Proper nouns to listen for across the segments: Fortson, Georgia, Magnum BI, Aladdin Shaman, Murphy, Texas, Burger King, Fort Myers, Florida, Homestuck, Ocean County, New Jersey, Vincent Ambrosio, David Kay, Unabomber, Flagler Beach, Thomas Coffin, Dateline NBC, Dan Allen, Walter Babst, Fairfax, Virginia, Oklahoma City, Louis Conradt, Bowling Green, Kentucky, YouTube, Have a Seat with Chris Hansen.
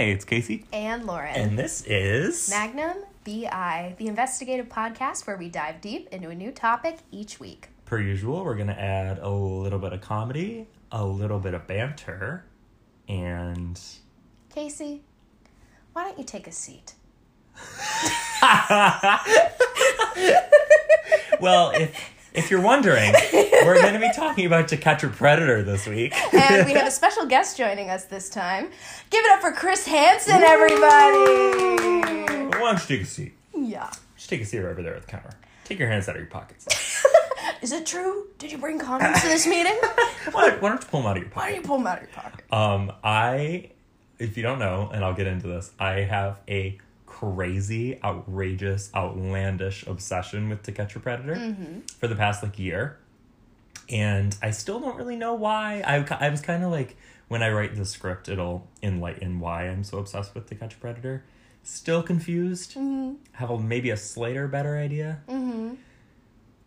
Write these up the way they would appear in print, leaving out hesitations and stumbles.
Hey, it's Casey. And Lauren. And this is... Magnum BI, the investigative podcast where we dive deep into a new topic each week. Per usual, we're going to add a little bit of comedy, a little bit of banter, and... Casey, why don't you take a seat? Well, if you're wondering, we're going to be talking about To Catch a Predator this week. And we have a special guest joining us this time. Give it up for Chris Hansen, everybody! Why don't you take a seat? Yeah. Just take a seat right over there at the counter. Take your hands out of your pockets. Is it true? Did you bring condoms to this meeting? Why don't you pull them out of your pocket? Why don't you pull them out of your pocket? If you don't know, and I'll get into this, I have a crazy, outrageous, outlandish obsession with To Catch a Predator for the past year, and I still don't really know why. I was kind of like, when I write the script, it'll enlighten why I'm so obsessed with To Catch a Predator. Still confused. Have maybe a slighter better idea.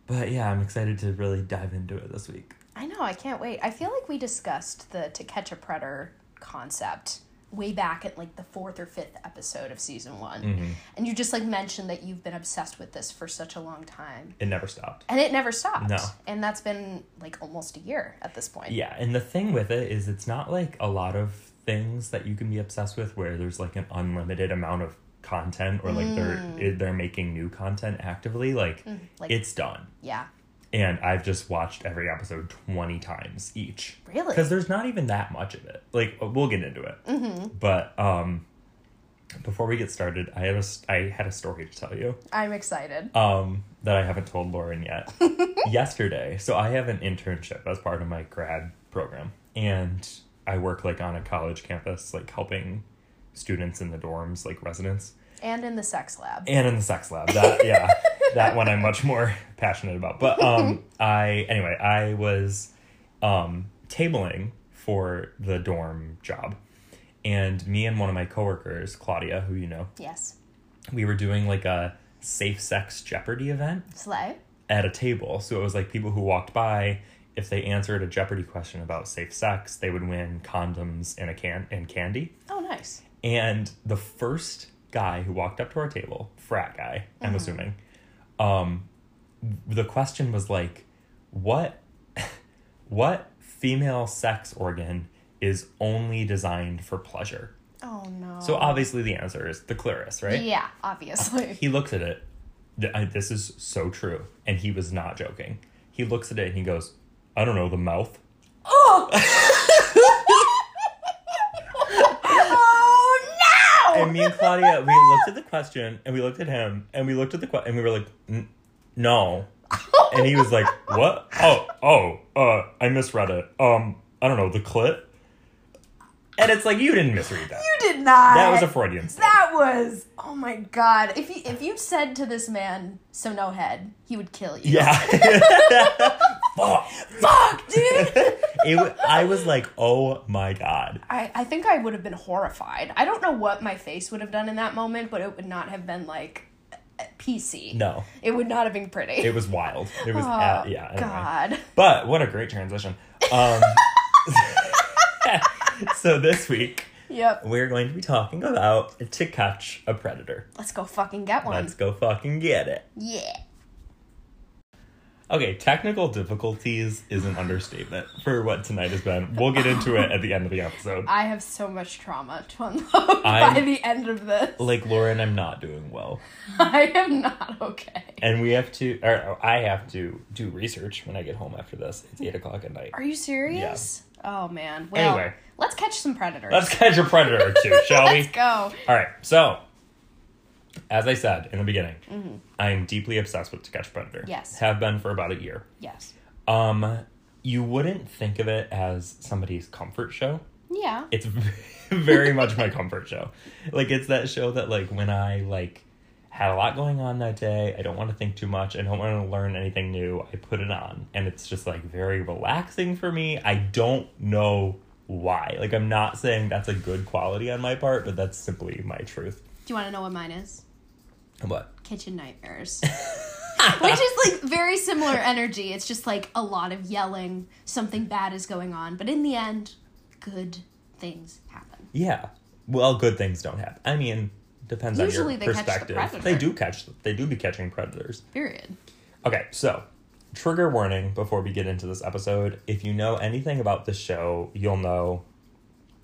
But yeah, I'm excited to really dive into it this week. I know, I can't wait. I feel like we discussed the To Catch a Predator concept way back at the 4th or 5th episode of season 1. And you just mentioned that you've been obsessed with this for such a long time. It never stopped. And it never stopped. No. And that's been almost a year at this point. Yeah, and the thing with it is it's not a lot of things that you can be obsessed with where there's an unlimited amount of content or they're making new content actively. It's done. Yeah. And I've just watched every episode 20 times each. Really? Because there's not even that much of it. We'll get into it. But before we get started, I had a story to tell you. I'm excited. That I haven't told Lauren yet. Yesterday, so I have an internship as part of my grad program. And I work, on a college campus, helping students in the dorms, residents. And in the sex lab. That, yeah. That one I'm much more passionate about. But I was tabling for the dorm job. And me and one of my coworkers, Claudia, who you know. Yes. We were doing a safe sex Jeopardy event. Slay. At a table. So it was people who walked by, if they answered a Jeopardy question about safe sex, they would win condoms and candy. Oh, nice. And the first guy who walked up to our table, frat guy, I'm assuming, the question was what female sex organ is only designed for pleasure? Oh no. So obviously the answer is the clitoris, right? Yeah, obviously. He looks at it. This is so true. And he was not joking. He looks at it and he goes, I don't know, the mouth. And me and Claudia, we looked at the question, and we looked at him, and we looked at the question, and we were no. And he was what? I misread it. I don't know, the clit? And it's you didn't misread that. You did not. That was a Freudian slip. That was, oh my God. If you said to this man, so no head, he would kill you. Yeah. Fuck, dude. I was oh my God. I think I would have been horrified. I don't know what my face would have done in that moment, but it would not have been PC. No. It would not have been pretty. It was wild. It was, yeah. Anyway. God. But what a great transition. So this week, we're going to be talking about To Catch a Predator. Let's go fucking get one. Let's go fucking get it. Yeah. Okay, technical difficulties is an understatement for what tonight has been. We'll get into it at the end of the episode. I have so much trauma to unload by the end of this. Lauren, I'm not doing well. I am not okay. And I have to do research when I get home after this. It's 8 o'clock at night. Are you serious? Yeah. Oh, man. Well, anyway. Let's catch some predators. Let's catch a predator or two, shall we? Let's go. All right, so... As I said in the beginning, I am deeply obsessed with To Catch a Predator. Yes. Have been for about a year. Yes. You wouldn't think of it as somebody's comfort show. Yeah. It's very much my comfort show. It's that show that, when I, had a lot going on that day, I don't want to think too much, I don't want to learn anything new, I put it on. And it's just, very relaxing for me. I don't know why. I'm not saying that's a good quality on my part, but that's simply my truth. Do you want to know what mine is? What? Kitchen Nightmares. Which is very similar energy. It's just a lot of yelling. Something bad is going on. But in the end, good things happen. Yeah. Well, good things don't happen. I mean, depends usually on your perspective. Catch the predator. They do be catching predators. Period. Okay, so trigger warning before we get into this episode. If you know anything about the show, you'll know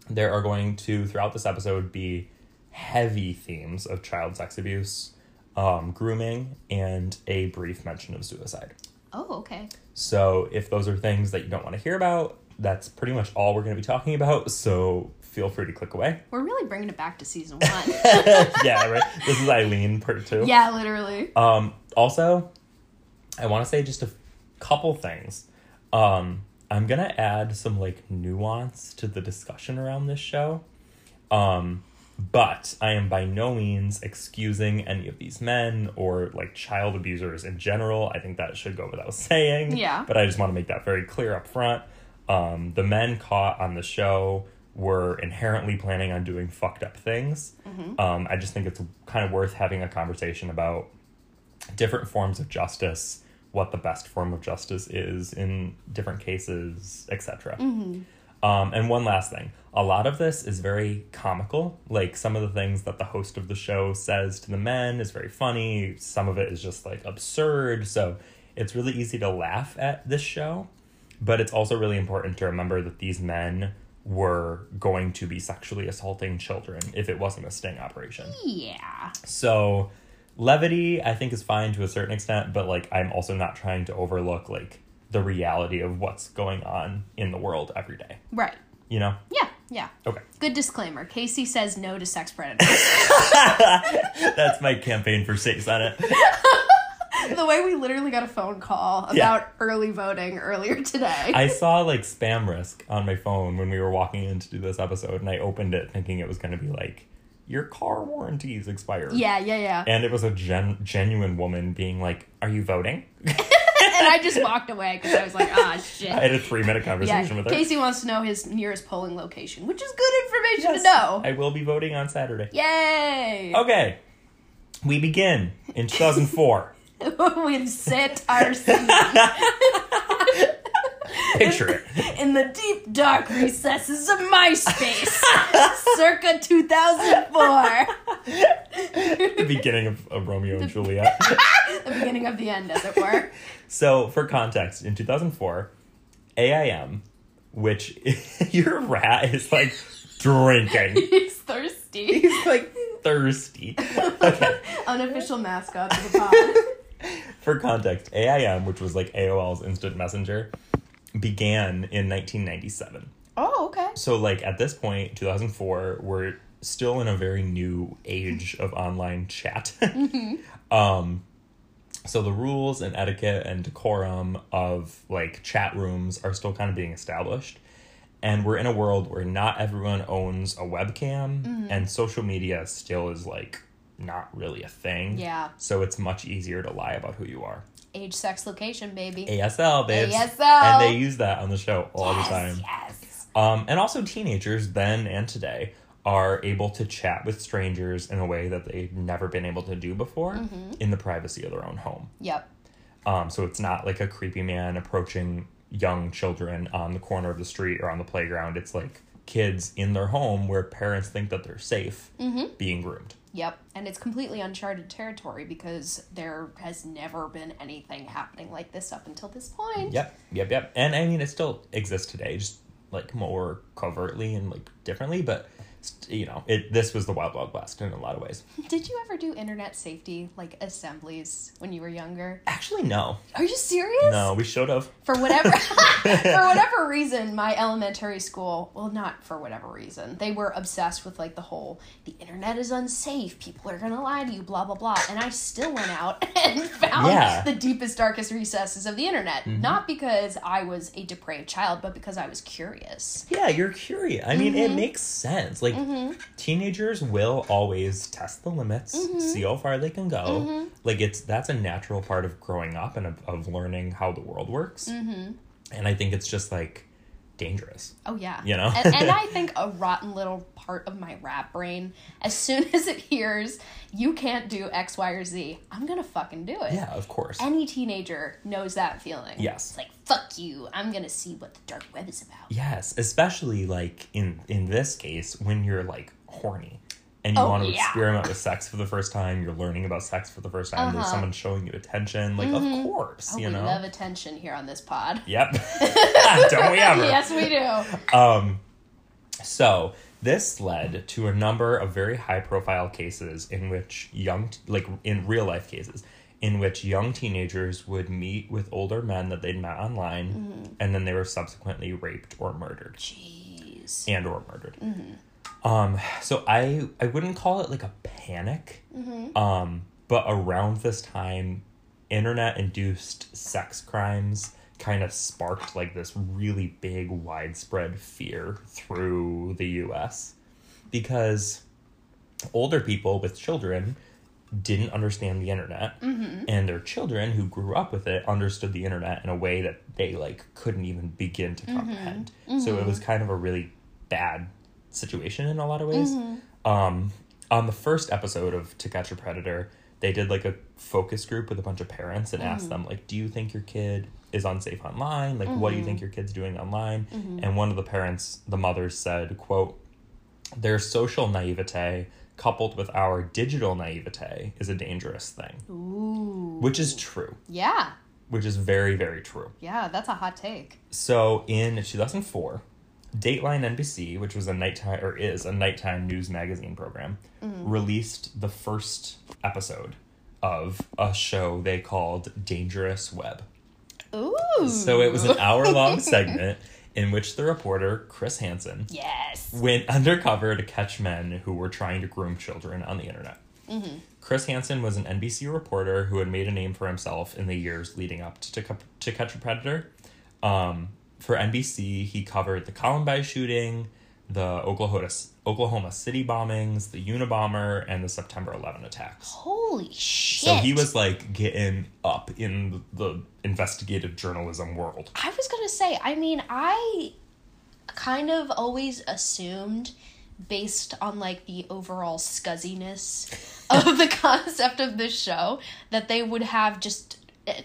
there are going to, throughout this episode, be heavy themes of child sex abuse, grooming, and a brief mention of suicide. Oh, okay. So if those are things that you don't want to hear about, that's pretty much all we're going to be talking about, so feel free to click away. We're really bringing it back to season one. Yeah, right? This is Eileen part 2. Yeah, literally. Also, I want to say just a couple things. I'm going to add some, nuance to the discussion around this show. But I am by no means excusing any of these men or, child abusers in general. I think that should go without saying. Yeah. But I just want to make that very clear up front. The men caught on the show were inherently planning on doing fucked up things. Mm-hmm. I just think it's kind of worth having a conversation about different forms of justice, what the best form of justice is in different cases, etc. Mm-hmm. And one last thing. A lot of this is very comical. Some of the things that the host of the show says to the men is very funny. Some of it is just, absurd. So it's really easy to laugh at this show. But it's also really important to remember that these men were going to be sexually assaulting children if it wasn't a sting operation. Yeah. So levity, I think, is fine to a certain extent. But, I'm also not trying to overlook, the reality of what's going on in the world every day. Right. You know? Yeah. Okay. Good disclaimer. Casey says no to sex predators. That's my campaign for six on it. The way we literally got a phone call about early voting earlier today. I saw, spam risk on my phone when we were walking in to do this episode, and I opened it thinking it was going to be, your car warranties expired. Yeah. And it was a genuine woman being like, are you voting? And I just walked away because I was like, ah, shit. I had a 3-minute conversation with her. Casey wants to know his nearest polling location, which is good information to know. I will be voting on Saturday. Yay! Okay. We begin in 2004. With Set RC. Picture it. In the deep, dark recesses of MySpace. Circa 2004. The beginning of Romeo and Juliet. The beginning of the end, as it were. So, for context, in 2004, AIM, which your rat is, drinking. He's thirsty. He's, thirsty. Okay. Unofficial mascot of the pod. For context, AIM, which was, AOL's Instant Messenger, began in 1997. Oh, okay. So, at this point, 2004, we're still in a very new age of online chat. Mm-hmm. So the rules and etiquette and decorum of, chat rooms are still kind of being established. And we're in a world where not everyone owns a webcam, mm-hmm. and social media still is, not really a thing. Yeah. So it's much easier to lie about who you are. Age, sex, location, baby. ASL, babes. And they use that on the show all the time. Yes. And also teenagers then and today are able to chat with strangers in a way that they've never been able to do before, mm-hmm. in the privacy of their own home. Yep. So it's not a creepy man approaching young children on the corner of the street or on the playground. It's kids in their home where parents think that they're safe, mm-hmm. being groomed. Yep, and it's completely uncharted territory because there has never been anything happening like this up until this point. Yep. And, I mean, it still exists today, just, more covertly and, differently, but, this was the Wild Wild West in a lot of ways. Did you ever do internet safety, assemblies when you were younger? Actually, no. Are you serious? No, we should have. For whatever reason, my elementary school, well, not for whatever reason, they were obsessed with, the internet is unsafe, people are gonna lie to you, blah, blah, blah, and I still went out and found the deepest, darkest recesses of the internet. Mm-hmm. Not because I was a depraved child, but because I was curious. Yeah, you're curious. I mean, mm-hmm. it makes sense. Mm-hmm. Teenagers will always test the limits, mm-hmm. see how far they can go. Mm-hmm. That's a natural part of growing up and of learning how the world works. Mm-hmm. And I think it's just, dangerous. Oh, yeah. You know? and I think a rotten little part of my rat brain, as soon as it hears, you can't do X, Y, or Z, I'm gonna fucking do it. Yeah, of course. Any teenager knows that feeling. Yes. It's fuck you, I'm gonna see what the dark web is about. Yes, especially, in this case, when you're, horny and you want to experiment with sex for the first time, you're learning about sex for the first time, there's someone showing you attention, like, of course, you know. We love attention here on this pod. Yep. Don't we ever? Yes, we do. So this led to a number of very high-profile cases in which young, like in real-life cases, in which young teenagers would meet with older men that they'd met online, and then they were subsequently raped or murdered. Jeez. And or murdered. So I wouldn't call it like a panic, but around this time, internet-induced sex crimes kind of sparked like this really big widespread fear through the US because older people with children didn't understand the internet and their children who grew up with it understood the internet in a way that they like couldn't even begin to comprehend. So it was kind of a really bad situation in a lot of ways. On the first episode of To Catch a Predator, they did like a focus group with a bunch of parents and asked them like, do you think your kid is unsafe online? Like, what do you think your kid's doing online? And one of the parents, the mother, said, quote, their social naivete coupled with our digital naivete is a dangerous thing. Ooh. Which is true. Yeah. Which is very, very true. Yeah, that's a hot take. So in 2004, Dateline NBC, which was a nighttime or is a nighttime news magazine program, released the first episode of a show they called Dangerous Web. Ooh. So it was an hour-long segment in which the reporter, Chris Hansen, went undercover to catch men who were trying to groom children on the internet. Chris Hansen was an NBC reporter who had made a name for himself in the years leading up to Catch a Predator. For NBC, he covered the Columbine shooting, the Oklahoma City bombings, the Unabomber, and the September 11 attacks. Holy shit. So he was, like, getting up in the investigative journalism world. I was going to say, I mean, I kind of always assumed, based on, like, the overall scuzziness of the concept of this show, that they would have just,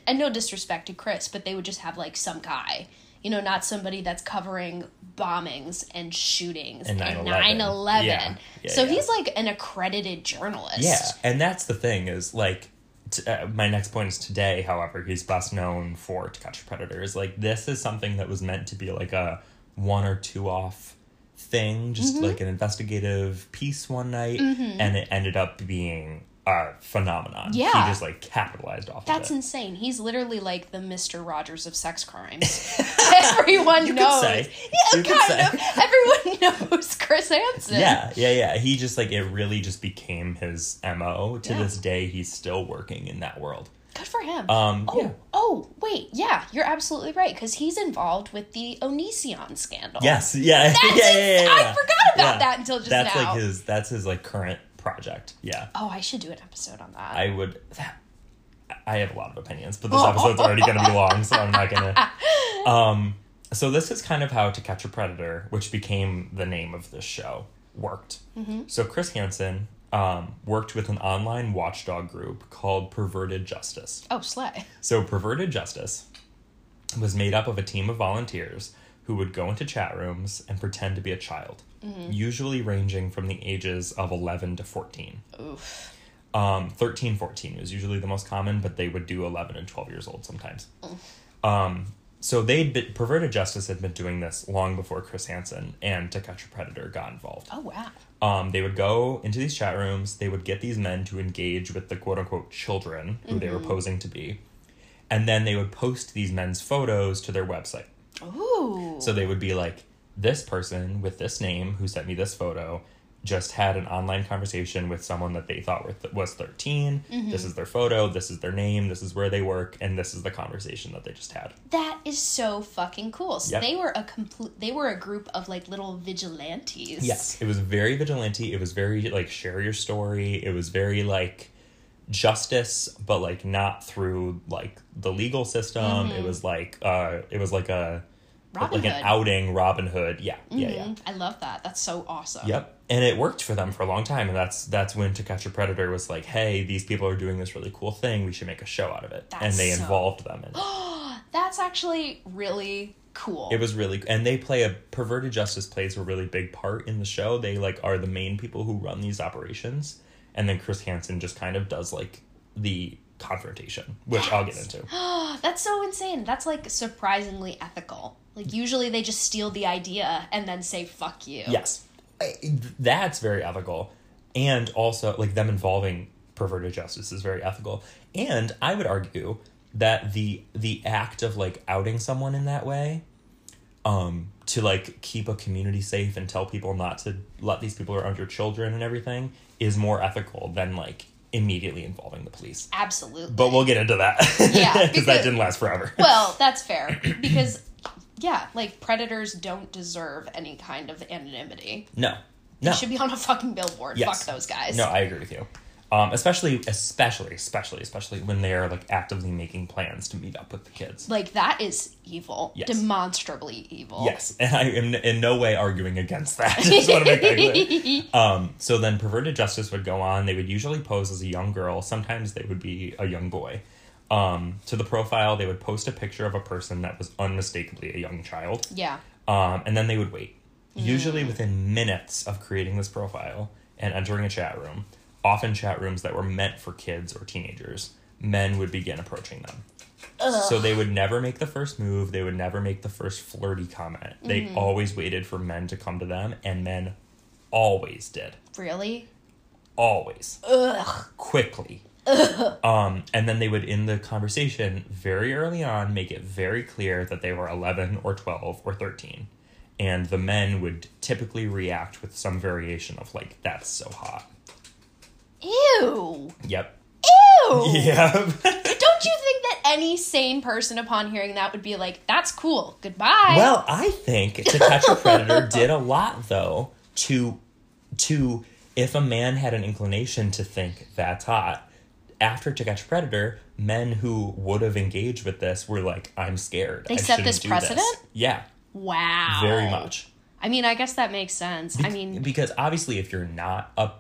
and no disrespect to Chris, but they would just have, like, some guy. You know, not somebody that's covering bombings and shootings and 9/11. Yeah, he's like an accredited journalist. Yeah, and that's the thing is like, my next point is today, however, he's best known for To Catch a Predator. Is like, this is something that was meant to be like a one or two off thing, just like an investigative piece one night, and it ended up being a phenomenon. Yeah. He just, like, capitalized off of it. That's insane. He's literally, like, the Mr. Rogers of sex crimes. Everyone knows. Could say. Yeah, kind of. Everyone knows Chris Hansen. Yeah. He just, like, it really just became his MO. To this day, he's still working in that world. Good for him. Oh, wait. Yeah, you're absolutely right, because he's involved with the Onision scandal. Yes, yeah. I forgot about that until just now. That's his, like, current project. Yeah. Oh, I should do an episode on that. I have a lot of opinions, but this episode's already going to be long, so I'm not going to. So this is kind of how To Catch a Predator, which became the name of this show, worked. So Chris Hansen worked with an online watchdog group called Perverted Justice. Oh, slay. So Perverted Justice was made up of a team of volunteers who would go into chat rooms and pretend to be a child, usually ranging from the ages of 11 to 14. 13, 14 was usually the most common, but they would do 11 and 12 years old sometimes. So Perverted Justice had been doing this long before Chris Hansen and To Catch a Predator got involved. Oh, wow. They would go into these chat rooms, they would get these men to engage with the quote-unquote children who they were posing to be, and then they would post these men's photos to their website. Ooh. So they would be like, this person with this name who sent me this photo just had an online conversation with someone that they thought was 13. This is their photo. This is their name. This is where they work. And this is the conversation that they just had. That is so fucking cool. So they were a group of like little vigilantes. Yes. It was very vigilante. It was very like share your story. It was very like justice, but like not through like the legal system. It was like a Robin Hood. An outing Robin Hood. Yeah. I love that. That's so awesome. Yep. And it worked for them for a long time. And that's when To Catch a Predator was like, hey, these people are doing this really cool thing. We should make a show out of it. And they involved them in it. that's actually really cool. It was really, and they play Perverted Justice plays a really big part in the show. They like are the main people who run these operations, and then Chris Hansen just kind of does like the confrontation, which I'll get into. That's so insane. That's like surprisingly ethical. Like usually they just steal the idea and then say fuck you. Yes, that's very ethical, and also like them involving Perverted Justice is very ethical. And I would argue that the act of like outing someone in that way, to like keep a community safe and tell people not to let these people around your children and everything is more ethical than like immediately involving the police. Absolutely. But we'll get into that. Yeah. Because that didn't last forever. Well, that's fair. Because yeah, like predators don't deserve any kind of anonymity. No. They should be on a fucking billboard. Yes. Fuck those guys. No, I agree with you. Especially when they are like actively making plans to meet up with the kids. Like that is evil. Yes. Demonstrably evil. Yes, and I am in no way arguing against that. I just want to make that clear. So then Perverted Justice would go on. They would usually pose as a young girl. Sometimes they would be a young boy. To the profile, they would post a picture of a person that was unmistakably a young child. Yeah. And then they would wait, usually within minutes of creating this profile and entering a chat room. Often chat rooms that were meant for kids or teenagers, men would begin approaching them. Ugh. So they would never make the first move. They would never make the first flirty comment. Mm-hmm. They always waited for men to come to them, and men always did. Really? Always. Ugh. Quickly. Ugh. And then they would, in the conversation, very early on, make it very clear that they were 11 or 12 or 13. And the men would typically react with some variation of, like, that's so hot. Ew. Yep. Ew. Yep. Don't you think that any sane person upon hearing that would be like, that's cool, goodbye? Well, I think To Catch a Predator did a lot, though, to if a man had an inclination to think that's hot, after To Catch a Predator, men who would have engaged with this were like, I'm scared. They set this precedent? Yeah. Wow. Very much. I mean, I guess that makes sense. Because obviously if you're not a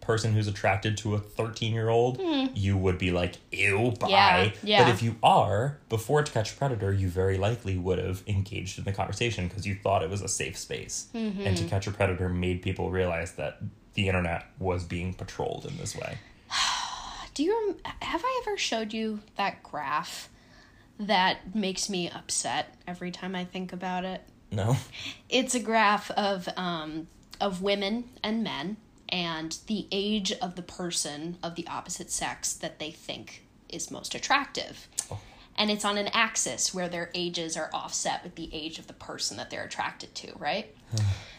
person who's attracted to a 13-year-old, you would be like, ew, bye. Yeah. But if you are, before To Catch a Predator, you very likely would have engaged in the conversation because you thought it was a safe space. Mm-hmm. And To Catch a Predator made people realize that the internet was being patrolled in this way. Have I ever showed you that graph that makes me upset every time I think about it? No. It's a graph of women and men, and the age of the person of the opposite sex that they think is most attractive. Oh. And it's on an axis where their ages are offset with the age of the person that they're attracted to, right?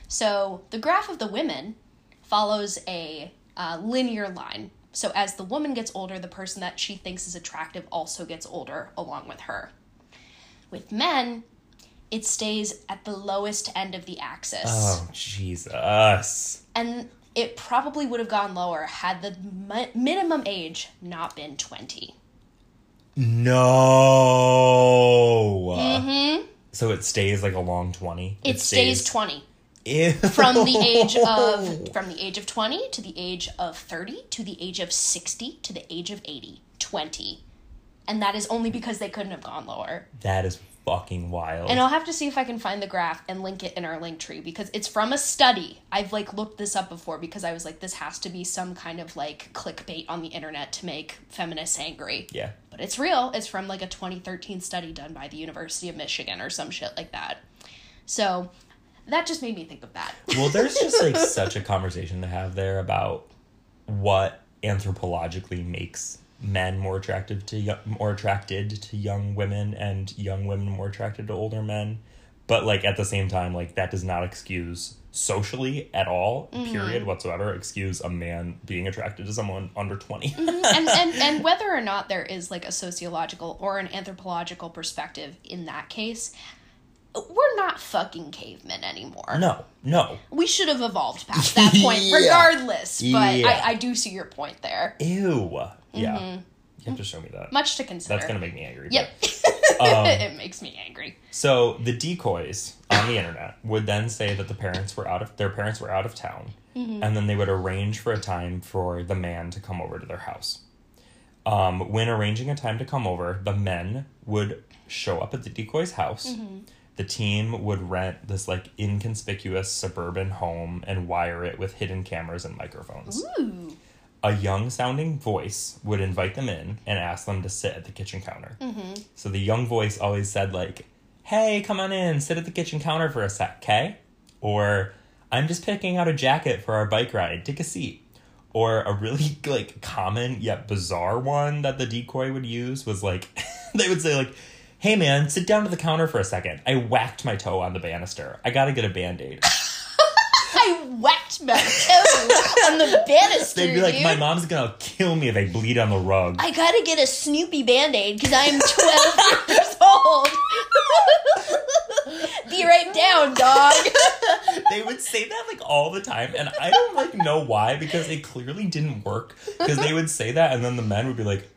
So the graph of the women follows a linear line. So as the woman gets older, the person that she thinks is attractive also gets older along with her. With men, it stays at the lowest end of the axis. Oh, Jesus. And it probably would have gone lower had the minimum age not been 20. No. Mm-hmm. So it stays like a long 20. It stays 20. Ew. From the age of 20 to the age of 30 to the age of 60 to the age of 80. 20. And that is only because they couldn't have gone lower. That is fucking wild. And I'll have to see if I can find the graph and link it in our link tree, because it's from a study. I've like looked this up before because I was like, this has to be some kind of like clickbait on the internet to make feminists angry. Yeah. But it's real. It's from like a 2013 study done by the University of Michigan or some shit like that. So that just made me think of that. Well, there's just like such a conversation to have there about what anthropologically makes men more attracted to young women and young women more attracted to older men. But like at the same time, like that does not excuse socially at all, period, whatsoever, excuse a man being attracted to someone under 20. And whether or not there is like a sociological or an anthropological perspective in that case, we're not fucking cavemen anymore. No. We should have evolved past that point regardless. But yeah. I do see your point there. Ew. Yeah. Mm-hmm. You have to show me that. Much to consider. That's going to make me angry. Yep. But, it makes me angry. So the decoys on the internet would then say that their parents were out of town. Mm-hmm. And then they would arrange for a time for the man to come over to their house. When arranging a time to come over, the men would show up at the decoy's house. Mm-hmm. The team would rent this, like, inconspicuous suburban home and wire it with hidden cameras and microphones. Ooh. A young-sounding voice would invite them in and ask them to sit at the kitchen counter. Mm-hmm. So the young voice always said, like, hey, come on in, sit at the kitchen counter for a sec, okay? Or, I'm just picking out a jacket for our bike ride, take a seat. Or a really, like, common yet bizarre one that the decoy would use was, like, they would say, like, hey, man, sit down to the counter for a second. I whacked my toe on the banister. I gotta get a Band-Aid. I whacked my toe on the banister. They'd be like, dude, my mom's gonna kill me if I bleed on the rug. I gotta get a Snoopy Band-Aid because I'm 12 years old. Be right down, dog. They would say that, like, all the time, and I don't, like, know why, because it clearly didn't work, because they would say that, and then the men would be like,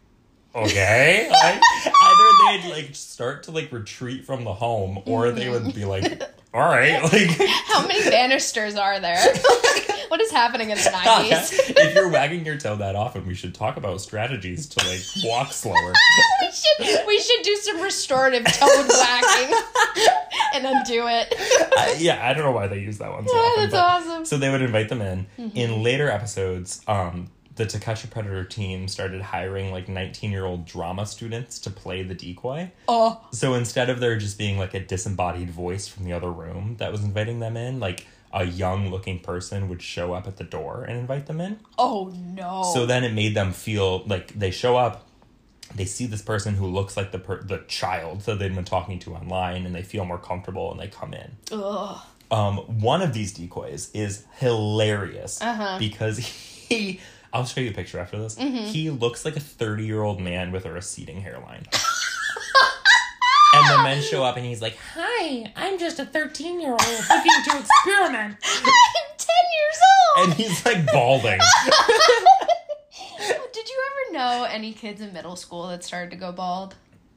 okay. Like, either they'd, like, start to, like, retreat from the home, or they would be like, all right. Like, how many banisters are there? Like, what is happening in the 90s? If you're wagging your tail that often, we should talk about strategies to, like, walk slower. we should do some restorative toe whacking and undo it. Yeah, I don't know why they use that one so often. That's awesome. So they would invite them in. Mm-hmm. In later episodes, the To Catch a Predator team started hiring, like, 19-year-old drama students to play the decoy. Oh. So instead of there just being, like, a disembodied voice from the other room that was inviting them in, like, a young-looking person would show up at the door and invite them in. Oh, no. So then it made them feel, like, they show up, they see this person who looks like the child that they'd been talking to online, and they feel more comfortable, and they come in. Ugh. One of these decoys is hilarious. Uh-huh. Because he... I'll show you a picture after this. Mm-hmm. He looks like a 30-year-old man with a receding hairline. And the men show up and he's like, hi, I'm just a 13-year-old looking to experiment. I'm 10 years old. And he's, like, balding. Did you ever know any kids in middle school that started to go bald?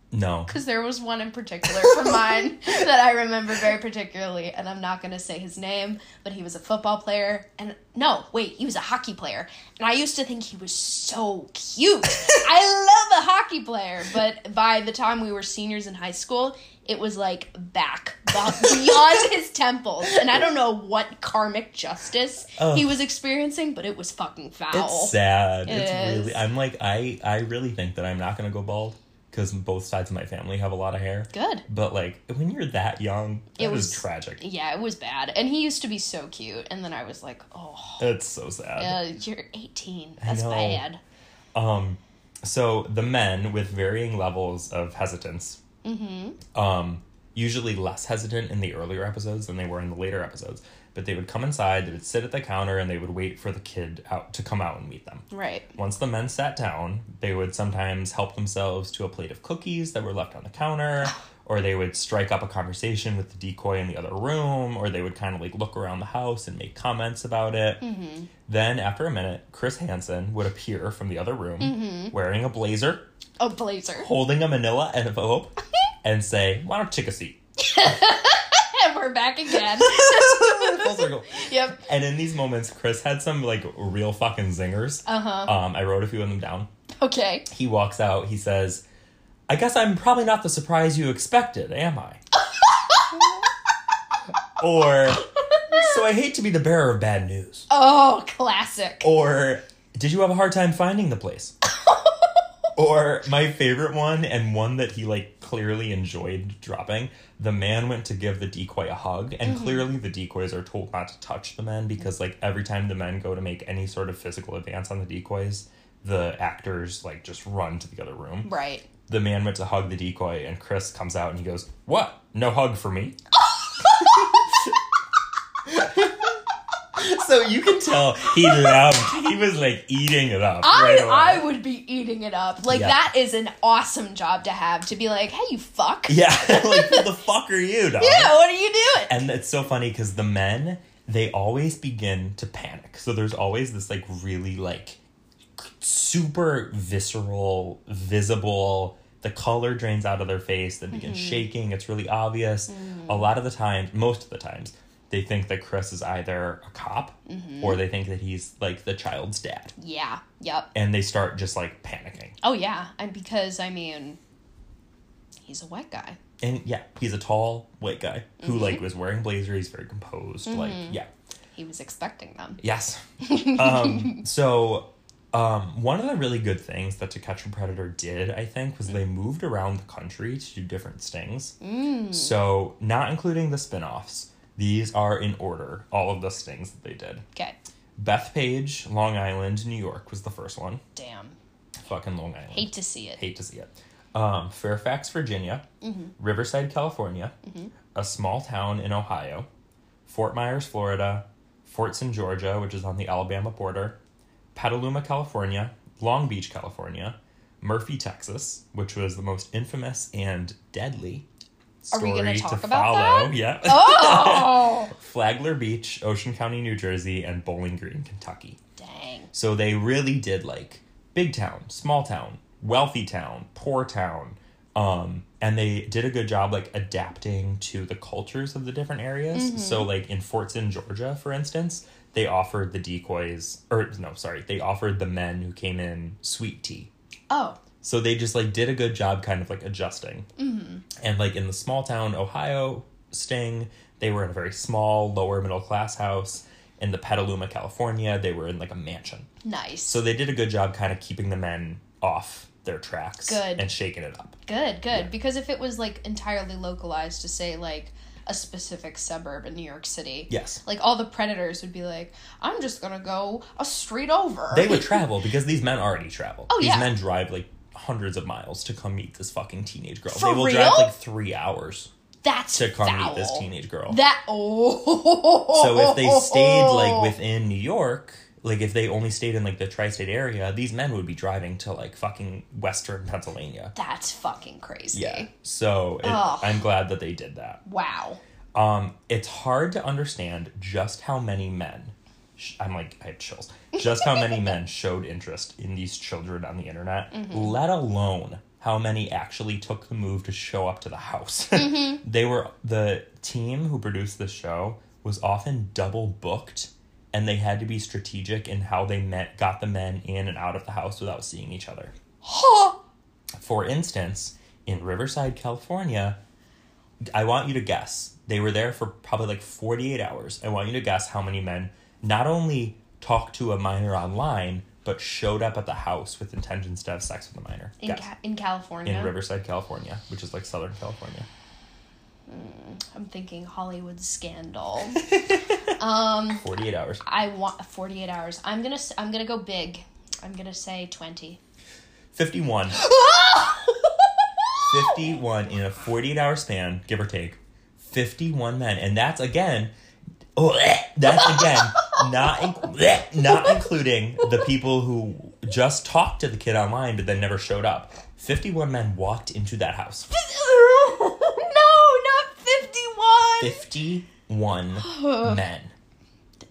No. Because there was one in particular from mine that I remember very particularly, and I'm not going to say his name, but he was a football player, and he was a hockey player, and I used to think he was so cute. I love a hockey player, but by the time we were seniors in high school, it was, like, back beyond his temples, and I don't know what karmic justice he was experiencing, but it was fucking foul. It's sad. It's really, I'm like, I really think that I'm not going to go bald. Because both sides of my family have a lot of hair. Good. But, like, when you're that young, it was tragic. Yeah, it was bad. And he used to be so cute. And then I was like, oh. That's so sad. You're 18. That's bad. So the men, with varying levels of hesitance, mm-hmm. Usually less hesitant in the earlier episodes than they were in the later episodes, but they would come inside, they would sit at the counter, and they would wait for the kid to come out and meet them. Right. Once the men sat down, they would sometimes help themselves to a plate of cookies that were left on the counter, or they would strike up a conversation with the decoy in the other room, or they would kind of, like, look around the house and make comments about it. Mm-hmm. Then, after a minute, Chris Hansen would appear from the other room, mm-hmm. wearing a blazer. A blazer. Holding a manila envelope, and say, why don't you take a seat? And we're back again. Full circle. Yep. And in these moments, Chris had some, like, real fucking zingers. Uh-huh. I wrote a few of them down. Okay. He walks out. He says, I guess I'm probably not the surprise you expected, am I? Or, so I hate to be the bearer of bad news. Oh, classic. Or, did you have a hard time finding the place? Or my favorite one, and one that he, like, clearly enjoyed dropping, the man went to give the decoy a hug, and mm-hmm. clearly the decoys are told not to touch the men, because, like, every time the men go to make any sort of physical advance on the decoys, the actors, like, just run to the other room. Right. The man went to hug the decoy, and Chris comes out, and he goes, what? No hug for me? So you can tell he was, like, eating it up. I would be eating it up. Like, yeah. That is an awesome job to have, to be like, hey, you fuck. Yeah, like, who the fuck are you, dog? Yeah, what are you doing? And it's so funny, because the men, they always begin to panic. So there's always this, like, really, like, super visceral, visible... The color drains out of their face. They begin mm-hmm. shaking. It's really obvious. Mm. A lot of the times, most of the times, they think that Chris is either a cop mm-hmm. or they think that he's, like, the child's dad. Yeah. Yep. And they start just, like, panicking. Oh, yeah. And because, I mean, he's a white guy. And, yeah, he's a tall white guy who, mm-hmm. like, was wearing blazer. He's very composed. Mm-hmm. Like, yeah. He was expecting them. Yes. One of the really good things that To Catch a Predator did, I think, was they moved around the country to do different stings. Mm. So, not including the spinoffs, these are in order, all of the stings that they did. Okay. Bethpage, Long Island, New York was the first one. Damn. Fucking Long Island. Hate to see it. Hate to see it. Fairfax, Virginia. Mm-hmm. Riverside, California. Mm-hmm. A small town in Ohio. Fort Myers, Florida. Fortson, Georgia, which is on the Alabama border. Petaluma, California, Long Beach, California, Murphy, Texas, which was the most infamous and deadly story to follow. Are we going to talk about that? Yeah. Oh! Flagler Beach, Ocean County, New Jersey, and Bowling Green, Kentucky. Dang. So they really did, like, big town, small town, wealthy town, poor town, and they did a good job, like, adapting to the cultures of the different areas. Mm-hmm. So, like, in Fortson, Georgia, for instance, they offered the decoys, or no, sorry, they offered the men who came in sweet tea. Oh. So they just, like, did a good job kind of, like, adjusting. Mm-hmm. And, like, in the small town Ohio sting, they were in a very small, lower middle class house. In the Petaluma, California, they were in, like, a mansion. Nice. So they did a good job kind of keeping the men off their tracks. Good. And shaking it up. Good, good. Yeah. Because if it was, like, entirely localized to say, like, a specific suburb in New York City. Yes. Like, all the predators would be like, I'm just gonna go a street over. They would travel, because these men already travel. Oh, these yeah. These men drive, like, hundreds of miles to come meet this fucking teenage girl. For real? They will drive, like, 3 hours. That's to come foul. Meet this teenage girl. That, oh. So if they stayed, like, within New York, like, if they only stayed in, like, the tri-state area, these men would be driving to, like, fucking western Pennsylvania. That's fucking crazy. Yeah. So I'm glad that they did that. Wow. It's hard to understand just how many men, I'm like, I have chills, just how many men showed interest in these children on the internet, mm-hmm. let alone how many actually took the move to show up to the house. Mm-hmm. The team who produced the show was often double booked. And they had to be strategic in how they got the men in and out of the house without seeing each other. Huh. For instance, in Riverside, California, I want you to guess. They were there for probably like 48 hours. I want you to guess how many men not only talked to a minor online, but showed up at the house with intentions to have sex with a minor. In California? In Riverside, California, which is like Southern California. I'm thinking Hollywood Scandal. 48 hours. I want 48 hours. I'm gonna go big. I'm gonna say 20. 51. 51 in a 48-hour span, give or take. 51 men, and that's again. Not including the people who just talked to the kid online but then never showed up. 51 men walked into that house. 51 men.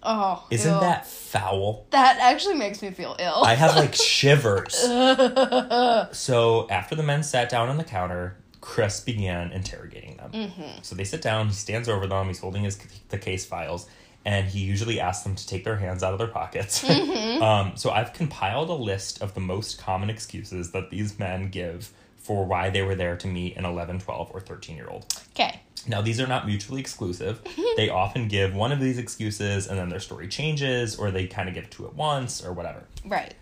Oh, isn't ew. That foul? That actually makes me feel ill. I have, like, shivers. So after the men sat down on the counter, Chris began interrogating them. Mm-hmm. So they sit down, he stands over them, he's holding the case files, and he usually asks them to take their hands out of their pockets. Mm-hmm. So I've compiled a list of the most common excuses that these men give for why they were there to meet an 11, 12, or 13-year-old. Okay. Now, these are not mutually exclusive. They often give one of these excuses, and then their story changes, or they kind of give two at once, or whatever. Right.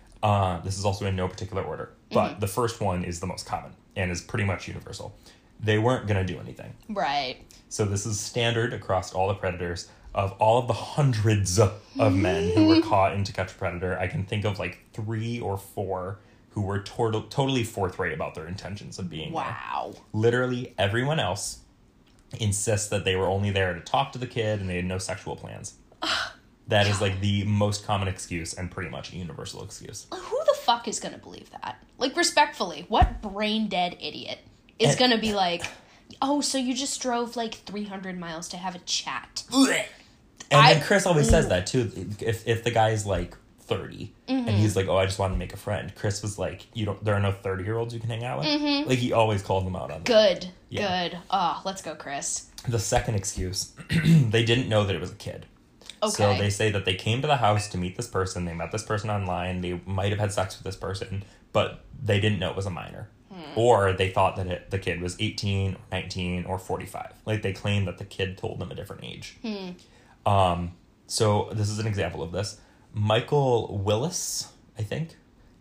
This is also in no particular order. But mm-hmm. the first one is the most common, and is pretty much universal. They weren't going to do anything. Right. So this is standard across all the predators. Of all of the hundreds of men who were caught in To Catch a Predator, I can think of, like, 3 or 4 who were totally forthright about their intentions of being wow. there. Literally everyone else insists that they were only there to talk to the kid and they had no sexual plans. That is, like, the most common excuse and pretty much a universal excuse. Who the fuck is going to believe that? Like, respectfully, what brain-dead idiot is going to be like, oh, so you just drove, like, 300 miles to have a chat. And then Chris always says that, too. If the guy's, like, 30 mm-hmm. and he's like, oh, I just wanted to make a friend, Chris was like, you don't, there are no 30-year-olds you can hang out with. Mm-hmm. Like, he always called them out on that. Good. Yeah. Good. Oh, let's go, Chris. The second excuse, they didn't know that it was a kid. Okay. So they say that they came to the house to meet this person. They met this person online. They might have had sex with this person, but they didn't know it was a minor. Or they thought that the kid was 18, or 19, or 45. Like, they claimed that the kid told them a different age. So this is an example of this. Michael Willis, I think,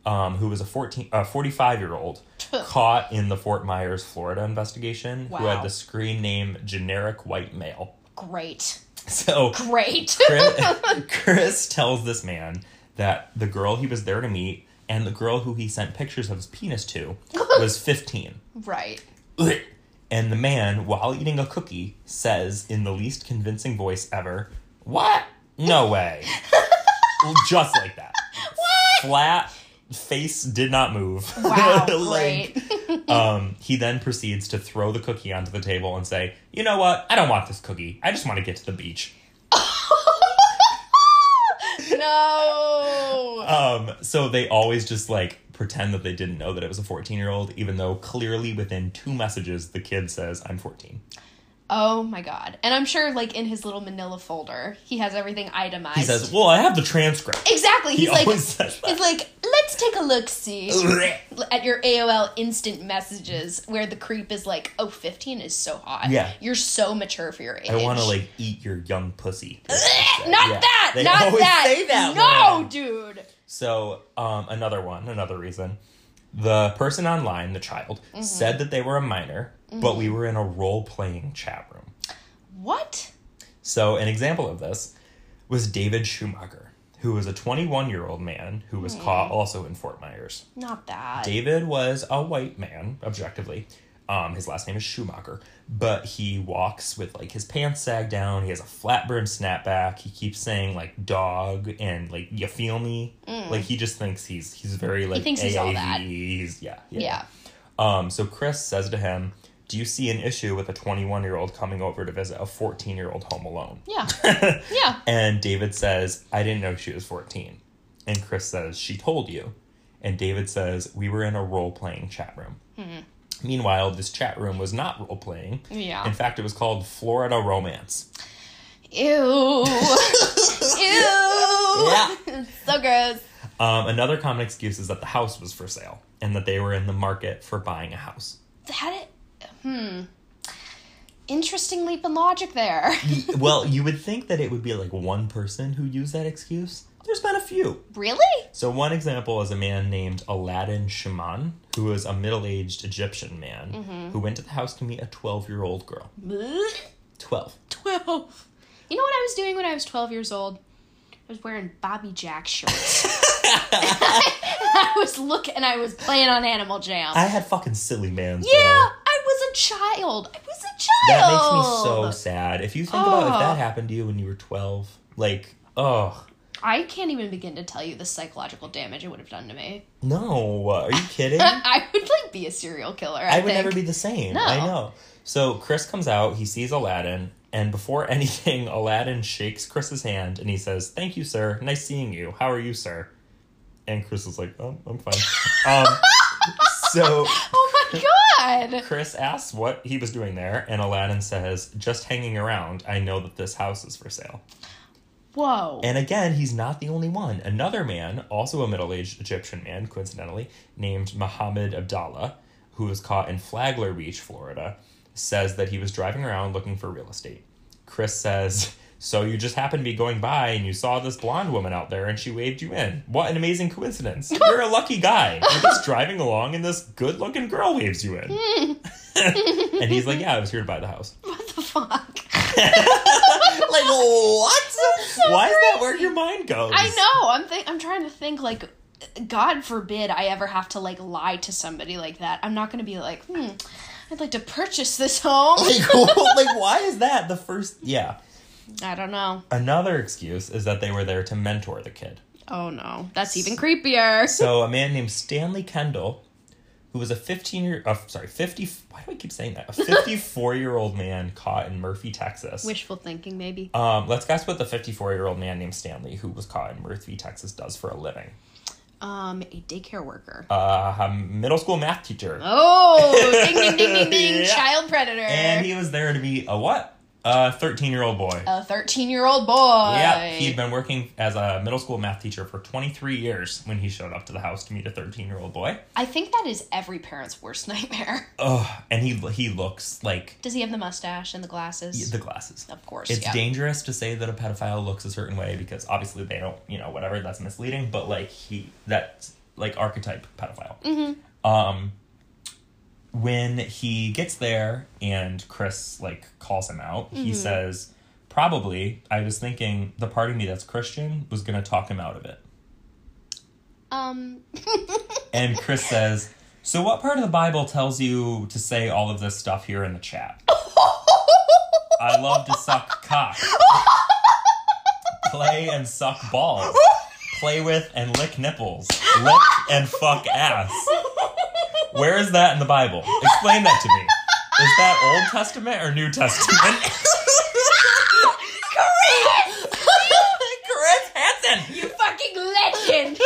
who was a 45-year-old caught in the Fort Myers, Florida investigation, who had the screen name Generic White Male. Great. Chris tells this man that the girl he was there to meet and the girl who he sent pictures of his penis to was 15. Right. And the man, while eating a cookie, says in the least convincing voice ever, "What? No way." Just like that. What? Flat, face did not move. Wow, like, great. He then proceeds to throw the cookie onto the table and say, "You know what? I don't want this cookie. I just want to get to the beach." No. So they always just like pretend that they didn't know that it was a 14-year-old, even though clearly within two messages the kid says, "I'm 14." Oh my God. And I'm sure like in his little manila folder, he has everything itemized. He says, "Well, I have the transcript." Exactly. He's like, "Let's take a look, see, at your AOL instant messages where the creep is like, oh, 15 is so hot. Yeah. You're so mature for your age. I want to like eat your young pussy." Not that. Dude. So another reason. The person online, the child, said that they were a minor, but we were in a role-playing chat room. What? So an example of this was David Schumacher, who was a 21-year-old man who was caught also in Fort Myers. Not that. David was a white man, objectively. His last name is Schumacher, but he walks with, like, his pants sag down. He has a flat-brimmed snapback. He keeps saying, like, "dog" and, like, "you feel me?" Like, he just thinks he's very, like, he thinks he's all that. Yeah. So Chris says to him, "Do you see an issue with a 21-year-old coming over to visit a 14-year-old home alone?" Yeah. Yeah. And David says, "I didn't know she was 14." And Chris says, "She told you." And David says, "We were in a role-playing chat room." Mm-hmm. Meanwhile, this chat room was not role-playing. Yeah. In fact, it was called Florida Romance. Ew. Yeah. So gross. Another common excuse is that the house was for sale and that they were in the market for buying a house. Interesting leap in logic there. Well, you would think that it would be like one person who used that excuse. There's been a few. Really? So one example is a man named Aladdin Shaman, who was a middle-aged Egyptian man who went to the house to meet a 12-year-old girl. 12. You know what I was doing when I was 12 years old? I was wearing Bobby Jack shirts. I was playing on Animal Jam. I had fucking Silly Man's. Yeah, though. I was a child. That makes me so sad. If you think about if that happened to you when you were 12, like, I can't even begin to tell you the psychological damage it would have done to me. No, are you kidding? I would, like, be a serial killer, I think. Would never be the same. No. I know. So Chris comes out, he sees Aladdin, and before anything, Aladdin shakes Chris's hand, and he says, "Thank you, sir. Nice seeing you. How are you, sir?" And Chris is like, "Oh, I'm fine." Oh, my God. Chris asks what he was doing there, and Aladdin says, "Just hanging around. I know that this house is for sale." Whoa. And again, he's not the only one. Another man, also a middle-aged Egyptian man, coincidentally, named Mohammed Abdallah, who was caught in Flagler Beach, Florida, says that he was driving around looking for real estate. Chris says, "So you just happened to be going by and you saw this blonde woman out there and she waved you in. What an amazing coincidence. You're a lucky guy. You're just driving along and this good-looking girl waves you in." And he's like, "Yeah, I was here to buy the house." What the fuck? Like, what? So why crazy. Is that where your mind goes? I know. I'm trying to think, like, God forbid I ever have to, like, lie to somebody like that. I'm not going to be like, I'd like to purchase this home. Like, why is that the first? Yeah. I don't know. Another excuse is that they were there to mentor the kid. Oh, no. That's even creepier. So a man named Stanley Kendall, who was a 54-year-old man caught in Murphy, Texas. Wishful thinking, maybe. Let's guess what the 54-year-old man named Stanley, who was caught in Murphy, Texas, does for a living. A daycare worker. A middle school math teacher. Oh, ding, ding, ding, bing, bing, yeah. Child predator. And he was there to be a what? A 13-year-old boy. A 13-year-old boy. Yeah, he'd been working as a middle school math teacher for 23 years when he showed up to the house to meet a 13-year-old boy. I think that is every parent's worst nightmare. Oh, and he looks like... Does he have the mustache and the glasses? Yeah, the glasses. Of course, It's dangerous to say that a pedophile looks a certain way because obviously they don't, you know, whatever, that's misleading, but, like, that's, like, archetype pedophile. Mm-hmm. When he gets there and Chris, like, calls him out, mm-hmm. he says, probably, I was thinking the part of me that's Christian was going to talk him out of it. And Chris says, so what part of the Bible tells you to say all of this stuff here in the chat? I love to suck cock. Play and suck balls. Play with and lick nipples. Lick and fuck ass. Where is that in the Bible? Explain that to me. Is that Old Testament or New Testament? Chris Hansen! You fucking legend!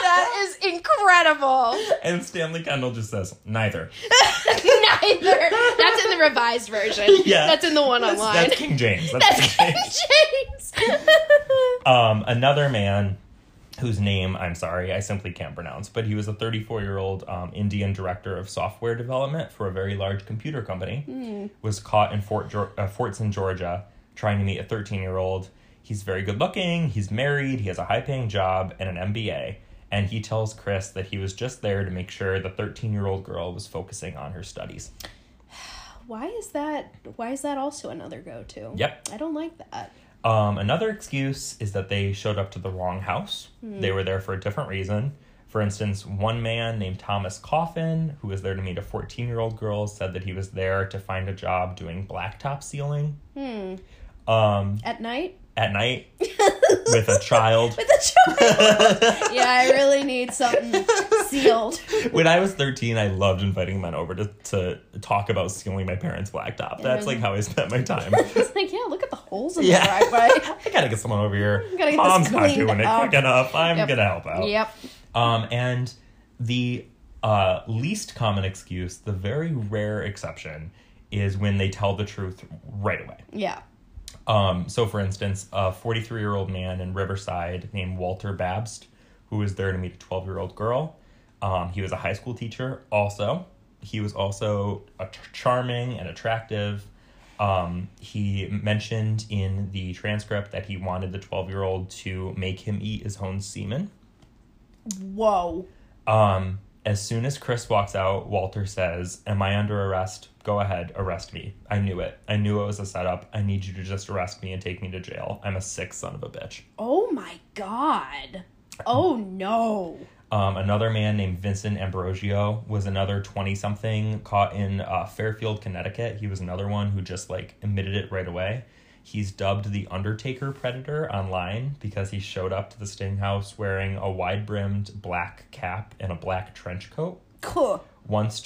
That is incredible. And Stanley Kendall just says, neither. Neither. That's in the revised version. Yeah. That's in the one online. That's King James. That's King James. Another man... whose name, I'm sorry, I simply can't pronounce, but he was a 34-year-old Indian director of software development for a very large computer company, was caught in Fortson, Georgia, trying to meet a 13-year-old. He's very good-looking, he's married, he has a high-paying job, and an MBA, and he tells Chris that he was just there to make sure the 13-year-old girl was focusing on her studies. Why is that also another go-to? Yep. I don't like that. Another excuse is that they showed up to the wrong house. Mm. They were there for a different reason. For instance, one man named Thomas Coffin, who was there to meet a 14-year-old girl, said that he was there to find a job doing blacktop ceiling. Mm. At night? At night. With a child. With a child. Yeah, I really need something sealed. When I was 13, I loved inviting men over to talk about sealing my parents' blacktop. That's like how I spent my time. It's like, yeah, look at the holes in the driveway. I gotta get someone over here. Mom's not doing it quick enough. I'm gonna help out. Yep. And the least common excuse, the very rare exception, is when they tell the truth right away. Yeah. So, for instance, a 43-year-old man in Riverside named Walter Babst, who was there to meet a 12-year-old girl. He was a high school teacher also. He was also charming and attractive. He mentioned in the transcript that he wanted the 12-year-old to make him eat his own semen. Whoa. As soon as Chris walks out, Walter says, "Am I under arrest? Go ahead, arrest me. I knew it. I knew it was a setup. I need you to just arrest me and take me to jail. I'm a sick son of a bitch." Oh my God. Oh no. Another man named Vincent Ambrosio was another 20-something caught in Fairfield, Connecticut. He was another one who just, like, admitted it right away. He's dubbed the Undertaker Predator online because he showed up to the Sting House wearing a wide-brimmed black cap and a black trench coat. Cool. Once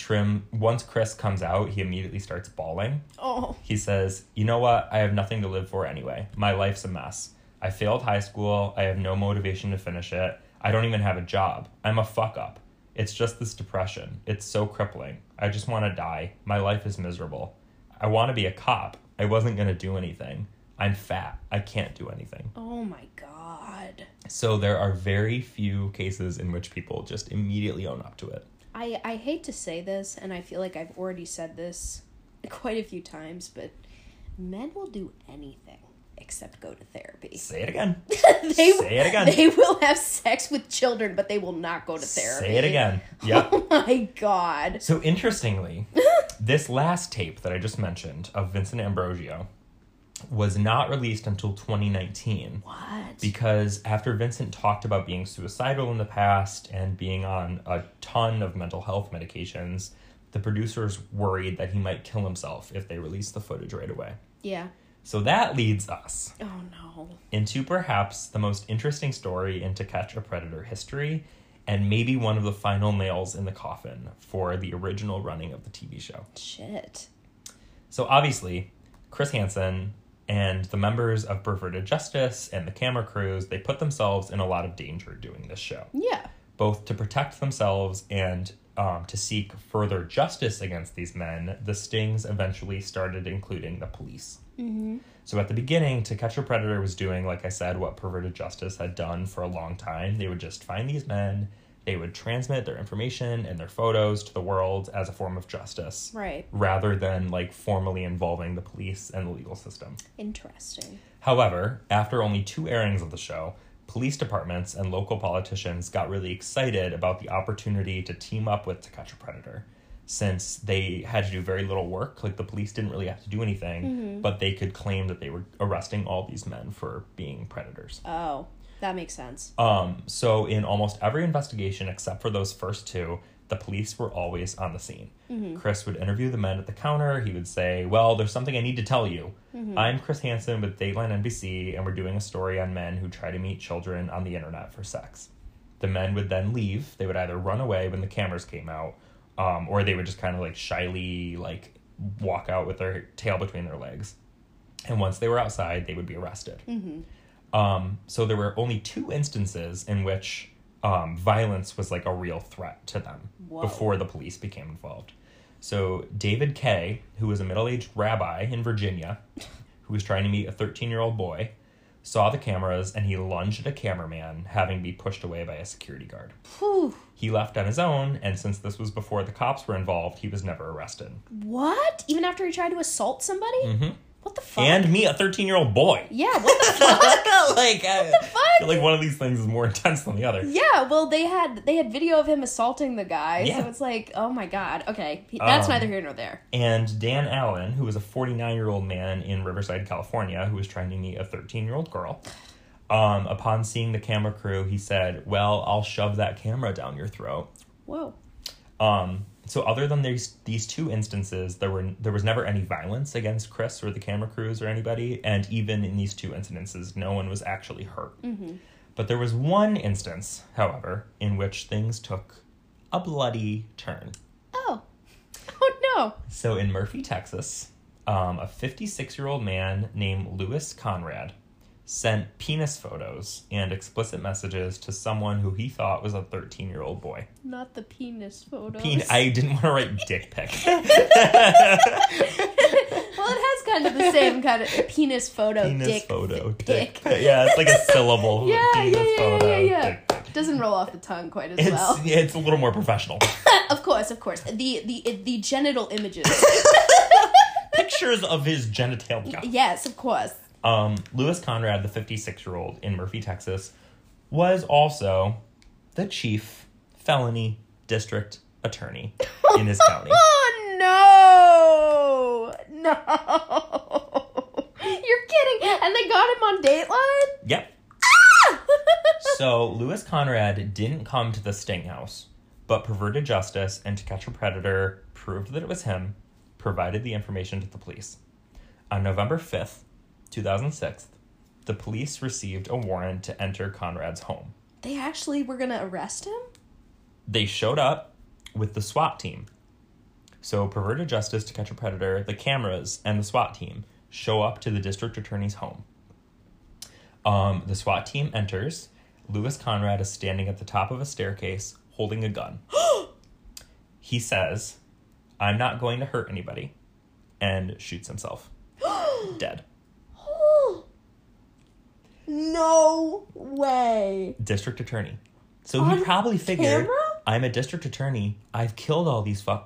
Chris comes out, he immediately starts bawling. Oh. He says, "You know what? I have nothing to live for anyway. My life's a mess. I failed high school. I have no motivation to finish it. I don't even have a job. I'm a fuck-up. It's just this depression. It's so crippling. I just want to die. My life is miserable. I want to be a cop. I wasn't going to do anything. I'm fat. I can't do anything." Oh, my God. So there are very few cases in which people just immediately own up to it. I hate to say this, and I feel like I've already said this quite a few times, but men will do anything except go to therapy. Say it again. They will have sex with children, but they will not go to therapy. Say it again. Yep. Oh, my God. So, interestingly... This last tape that I just mentioned of Vincent Ambrosio was not released until 2019. What? Because after Vincent talked about being suicidal in the past and being on a ton of mental health medications, the producers worried that he might kill himself if they released the footage right away. Yeah. So that leads us... Oh, no. ...into perhaps the most interesting story in To Catch a Predator history... and maybe one of the final nails in the coffin for the original running of the TV show. Shit. So obviously, Chris Hansen and the members of Perverted Justice and the camera crews, they put themselves in a lot of danger doing this show. Yeah. Both to protect themselves and to seek further justice against these men, the stings eventually started including the police. Mm-hmm. So at the beginning, To Catch a Predator was doing, like I said, what Perverted Justice had done for a long time. They would just find these men, they would transmit their information and their photos to the world as a form of justice. Right. Rather than, like, formally involving the police and the legal system. Interesting. However, after only 2 airings of the show, police departments and local politicians got really excited about the opportunity to team up with To Catch a Predator. Since they had to do very little work, like, the police didn't really have to do anything, mm-hmm. but they could claim that they were arresting all these men for being predators. Oh, that makes sense. So in almost every investigation, except for those first 2, the police were always on the scene. Mm-hmm. Chris would interview the men at the counter. He would say, well, there's something I need to tell you. Mm-hmm. I'm Chris Hansen with Dateline NBC, and we're doing a story on men who try to meet children on the internet for sex. The men would then leave. They would either run away when the cameras came out, or they would just kind of, like, shyly, like, walk out with their tail between their legs. And once they were outside, they would be arrested. Mm-hmm. So there were only 2 instances in which violence was, like, a real threat to them. Whoa. Before the police became involved. So David Kay, who was a middle-aged rabbi in Virginia, who was trying to meet a 13-year-old boy, saw the cameras, and he lunged at a cameraman, having to be pushed away by a security guard. Whew. He left on his own, and since this was before the cops were involved, he was never arrested. What? Even after he tried to assault somebody? Mm-hmm. What the fuck? And me, a 13-year-old boy. Yeah, what the fuck? Like, what the fuck? I feel like one of these things is more intense than the other. Yeah, well, they had video of him assaulting the guy, yeah. So it's like, oh my god, okay, that's neither here nor there. And Dan Allen, who was a 49-year-old man in Riverside, California, who was trying to meet a 13-year-old girl, upon seeing the camera crew, he said, well, I'll shove that camera down your throat. Whoa. So other than these 2 instances, there was never any violence against Chris or the camera crews or anybody. And even in these 2 incidences, no one was actually hurt. Mm-hmm. But there was one instance, however, in which things took a bloody turn. Oh, no. So in Murphy, Texas, a 56-year-old man named Louis Conradt sent penis photos and explicit messages to someone who he thought was a 13-year-old boy. Not the penis photos. I didn't want to write dick pic. Well, it has kind of the same kind of penis photo, penis dick photo, dick. Dick. Yeah, it's like a syllable. Yeah, penis photo, yeah. Dick. Doesn't roll off the tongue quite as well. Yeah, it's a little more professional. Of course. The genital images. Pictures of his genitalia. Yes, of course. Louis Conradt, the 56-year-old in Murphy, Texas, was also the chief felony district attorney in his county. Oh, no. You're kidding. And they got him on Dateline? Yep. Ah! So Louis Conradt didn't come to the sting house, but Perverted Justice and To Catch a Predator proved that it was him, provided the information to the police. On November 5th, 2006, the police received a warrant to enter Conrad's home. They actually were going to arrest him? They showed up with the SWAT team. So Perverted Justice, To Catch a Predator, the cameras, and the SWAT team show up to the district attorney's home. The SWAT team enters. Louis Conradt is standing at the top of a staircase holding a gun. He says, I'm not going to hurt anybody, and shoots himself. Dead. No way. District attorney. So on he probably figured, camera? I'm a district attorney. I've killed all these no.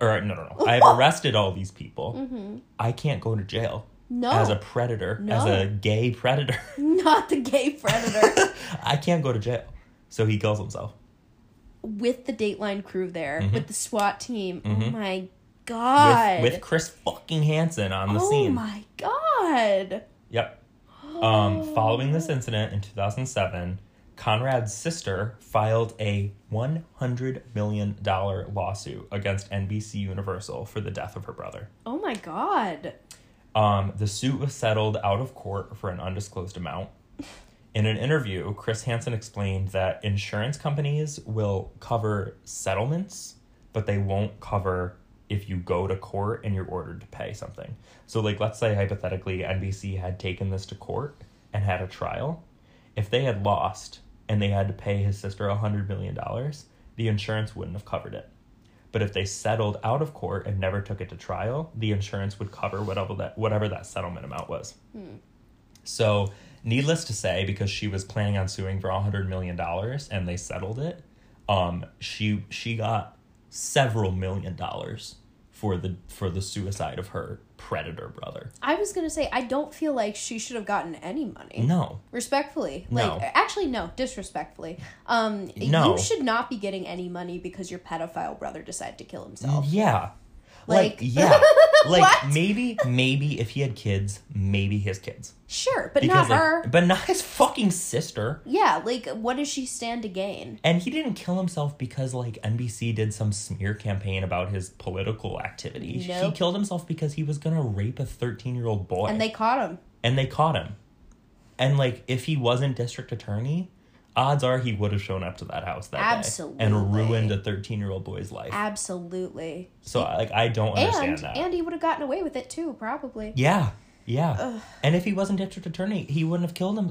I've arrested all these people. Mm-hmm. I can't go to jail. No. As a predator. No. As a gay predator. Not the gay predator. I can't go to jail. So he kills himself. With the Dateline crew there. Mm-hmm. With the SWAT team. Mm-hmm. Oh, my God. With Chris fucking Hansen on the scene. Oh, my God. Yep. Following this incident in 2007, Conrad's sister filed a $100 million lawsuit against NBC Universal for the death of her brother. Oh my God. The suit was settled out of court for an undisclosed amount. In an interview, Chris Hansen explained that insurance companies will cover settlements, but they won't cover if you go to court and you're ordered to pay something. So, like, let's say, hypothetically, NBC had taken this to court and had a trial. If they had lost and they had to pay his sister $100 million, the insurance wouldn't have covered it. But if they settled out of court and never took it to trial, the insurance would cover whatever that settlement amount was. Hmm. So needless to say, because she was planning on suing for $100 million and they settled it, she got several million dollars for the suicide of her predator brother. I was going to say, I don't feel like she should have gotten any money. No. Respectfully. No. Disrespectfully. No. You should not be getting any money because your pedophile brother decided to kill himself. Yeah. Yeah. Maybe if he had kids, maybe his kids. Sure, but because not her. But not his fucking sister. Yeah, what does she stand to gain? And he didn't kill himself because, NBC did some smear campaign about his political activity. Nope. He killed himself because he was going to rape a 13-year-old boy. And they caught him. And, if he wasn't district attorney, odds are he would have shown up to that house that day and ruined a 13-year-old boy's life. Absolutely. So, I don't understand that. And he would have gotten away with it, too, probably. Yeah. Ugh. And if he wasn't district attorney, he wouldn't have killed him.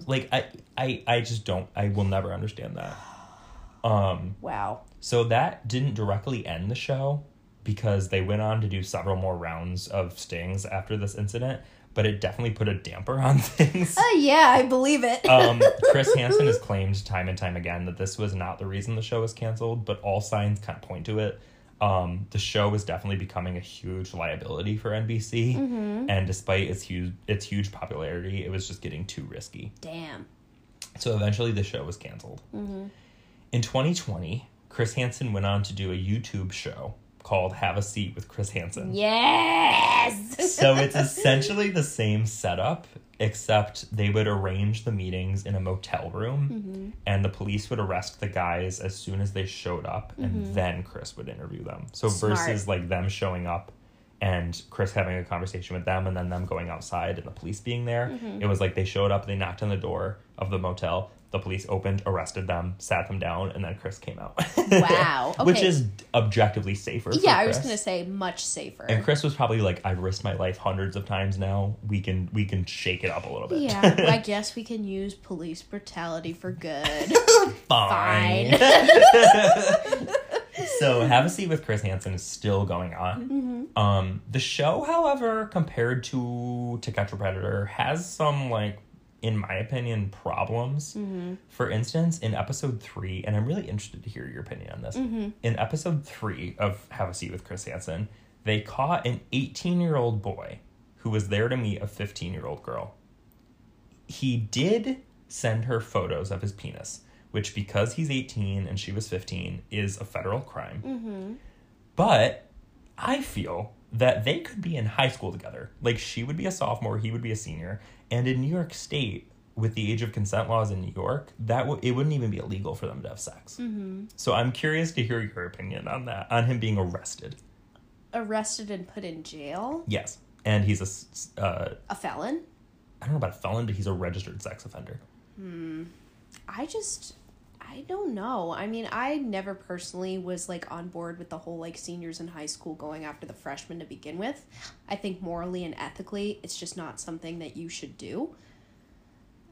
I just don't. I will never understand that. Wow. So, that didn't directly end the show because they went on to do several more rounds of stings after this incident. But it definitely put a damper on things. Oh, yeah, I believe it. Chris Hansen has claimed time and time again that this was not the reason the show was canceled, but all signs kind of point to it. The show was definitely becoming a huge liability for NBC, mm-hmm. and despite its huge popularity, it was just getting too risky. Damn. So eventually the show was canceled. Mm-hmm. In 2020, Chris Hansen went on to do a YouTube show called Have a Seat with Chris Hansen. Yes! So it's essentially the same setup, except they would arrange the meetings in a motel room, mm-hmm. and the police would arrest the guys as soon as they showed up, mm-hmm. and then Chris would interview them. So Smart. Versus them showing up and Chris having a conversation with them and then them going outside and the police being there, mm-hmm. it was they showed up, they knocked on the door of the motel, the police opened, arrested them, sat them down, and then Chris came out. Wow. Okay. Which is objectively safer. Yeah, I was going to say much safer. And Chris was probably I've risked my life hundreds of times now. We can shake it up a little bit. Yeah, I guess we can use police brutality for good. Fine. So Have a Seat with Chris Hansen is still going on. Mm-hmm. The show, however, compared to Catch a Predator, has some in my opinion, problems. Mm-hmm. For instance, in episode 3, and I'm really interested to hear your opinion on this. Mm-hmm. In episode 3 of Have a Seat with Chris Hansen, they caught an 18-year-old boy who was there to meet a 15-year-old girl. He did send her photos of his penis, which, because he's 18 and she was 15, is a federal crime. Mm-hmm. But I feel that they could be in high school together. She would be a sophomore, he would be a senior. And in New York State, with the age of consent laws in New York, it wouldn't even be illegal for them to have sex. Mm-hmm. So I'm curious to hear your opinion on that, on him being arrested. Arrested and put in jail? Yes. And he's a felon? I don't know about a felon, but he's a registered sex offender. I don't know. I mean, I never personally was, on board with the whole, seniors in high school going after the freshmen to begin with. I think morally and ethically, it's just not something that you should do.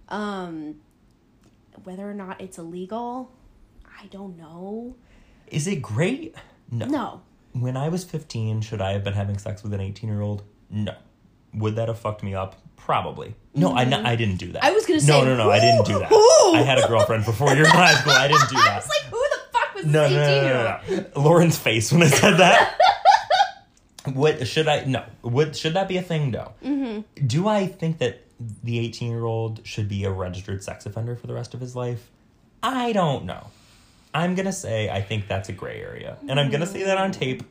Whether or not it's illegal, I don't know. Is it great? No. No. When I was 15, should I have been having sex with an 18-year-old? No. Would that have fucked me up? Probably. No, mm-hmm. I didn't do that. I was going to say... No, I didn't do that. Who? I had a girlfriend before your high school. I didn't do that. I was who the fuck was this 18-year-old? No. Lauren's face when I said that. Should that be a thing? No. Mm-hmm. Do I think that the 18-year-old should be a registered sex offender for the rest of his life? I don't know. I'm going to say I think that's a gray area. And I'm going to say that on tape.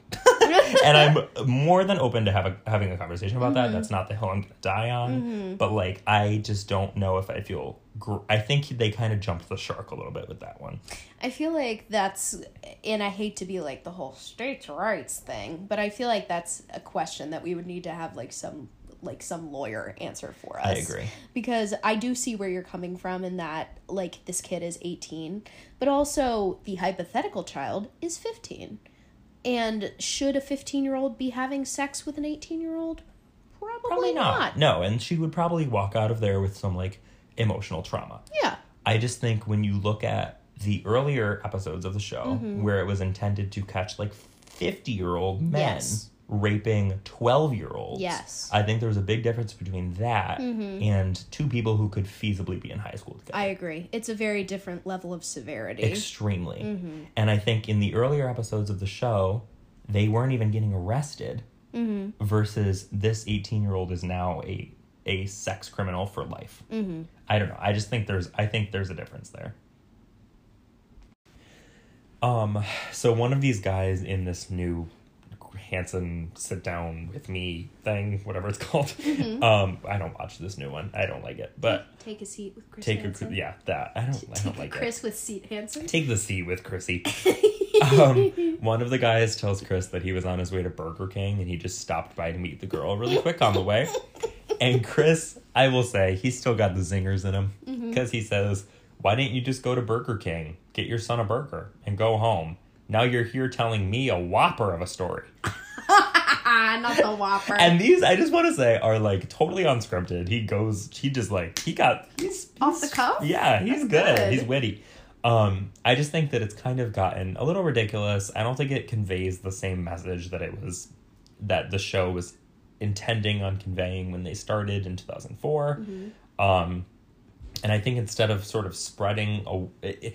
And I'm more than open to having a conversation about that. That's not the hill I'm going to die on. Mm-hmm. But, I just don't know if I feel... I think they kind of jumped the shark a little bit with that one. I feel like that's... And I hate to be, the whole states' rights thing. But I feel like that's a question that we would need to have, some lawyer answer for us. I agree. Because I do see where you're coming from in that, this kid is 18, but also the hypothetical child is 15. And should a 15-year-old be having sex with an 18-year-old? Probably not. No, and she would probably walk out of there with some, emotional trauma. Yeah. I just think when you look at the earlier episodes of the show, mm-hmm. where it was intended to catch, 50-year-old men raping 12-year-olds. Yes. I think there was a big difference between that and two people who could feasibly be in high school together. I agree. It's a very different level of severity. Extremely. Mm-hmm. And I think in the earlier episodes of the show, they weren't even getting arrested versus this 18-year-old is now a sex criminal for life. Mm-hmm. I don't know. I just think there's a difference there. So one of these guys in this new Hansen sit down with me thing, whatever it's called. Mm-hmm. I don't watch this new one. I don't like it. But Take a Seat with Chris Hansen. Yeah, that. I don't like it. Chris with Seat Hansen? Take the Seat with Chrissy. One of the guys tells Chris that he was on his way to Burger King and he just stopped by to meet the girl really quick on the way. And Chris, I will say, he's still got the zingers in him because he says, "Why didn't you just go to Burger King, get your son a burger, and go home? Now you're here telling me a whopper of a story." Not the whopper. And these, I just want to say, are like totally unscripted. He's off the cuff? Yeah, he's good. He's witty. I just think that it's kind of gotten a little ridiculous. I don't think it conveys the same message that the show was intending on conveying when they started in 2004. And I think instead of sort of the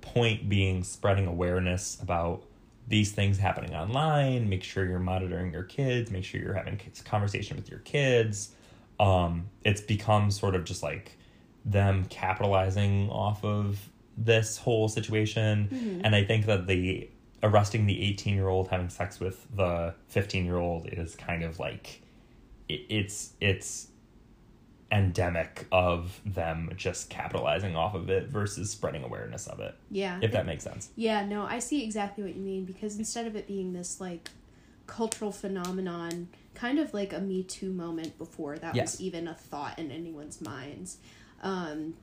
point being spreading awareness about these things happening online, make sure you're monitoring your kids, make sure you're having conversation with your kids, it's become sort of just like them capitalizing off of this whole situation. And I think that the arresting the 18-year-old having sex with the 15-year-old is kind of like it's endemic of them just capitalizing off of it versus spreading awareness of it. Yeah. If that makes sense. Yeah, no, I see exactly what you mean, because instead of it being this like cultural phenomenon, kind of like a Me Too moment before that was even a thought in anyone's minds,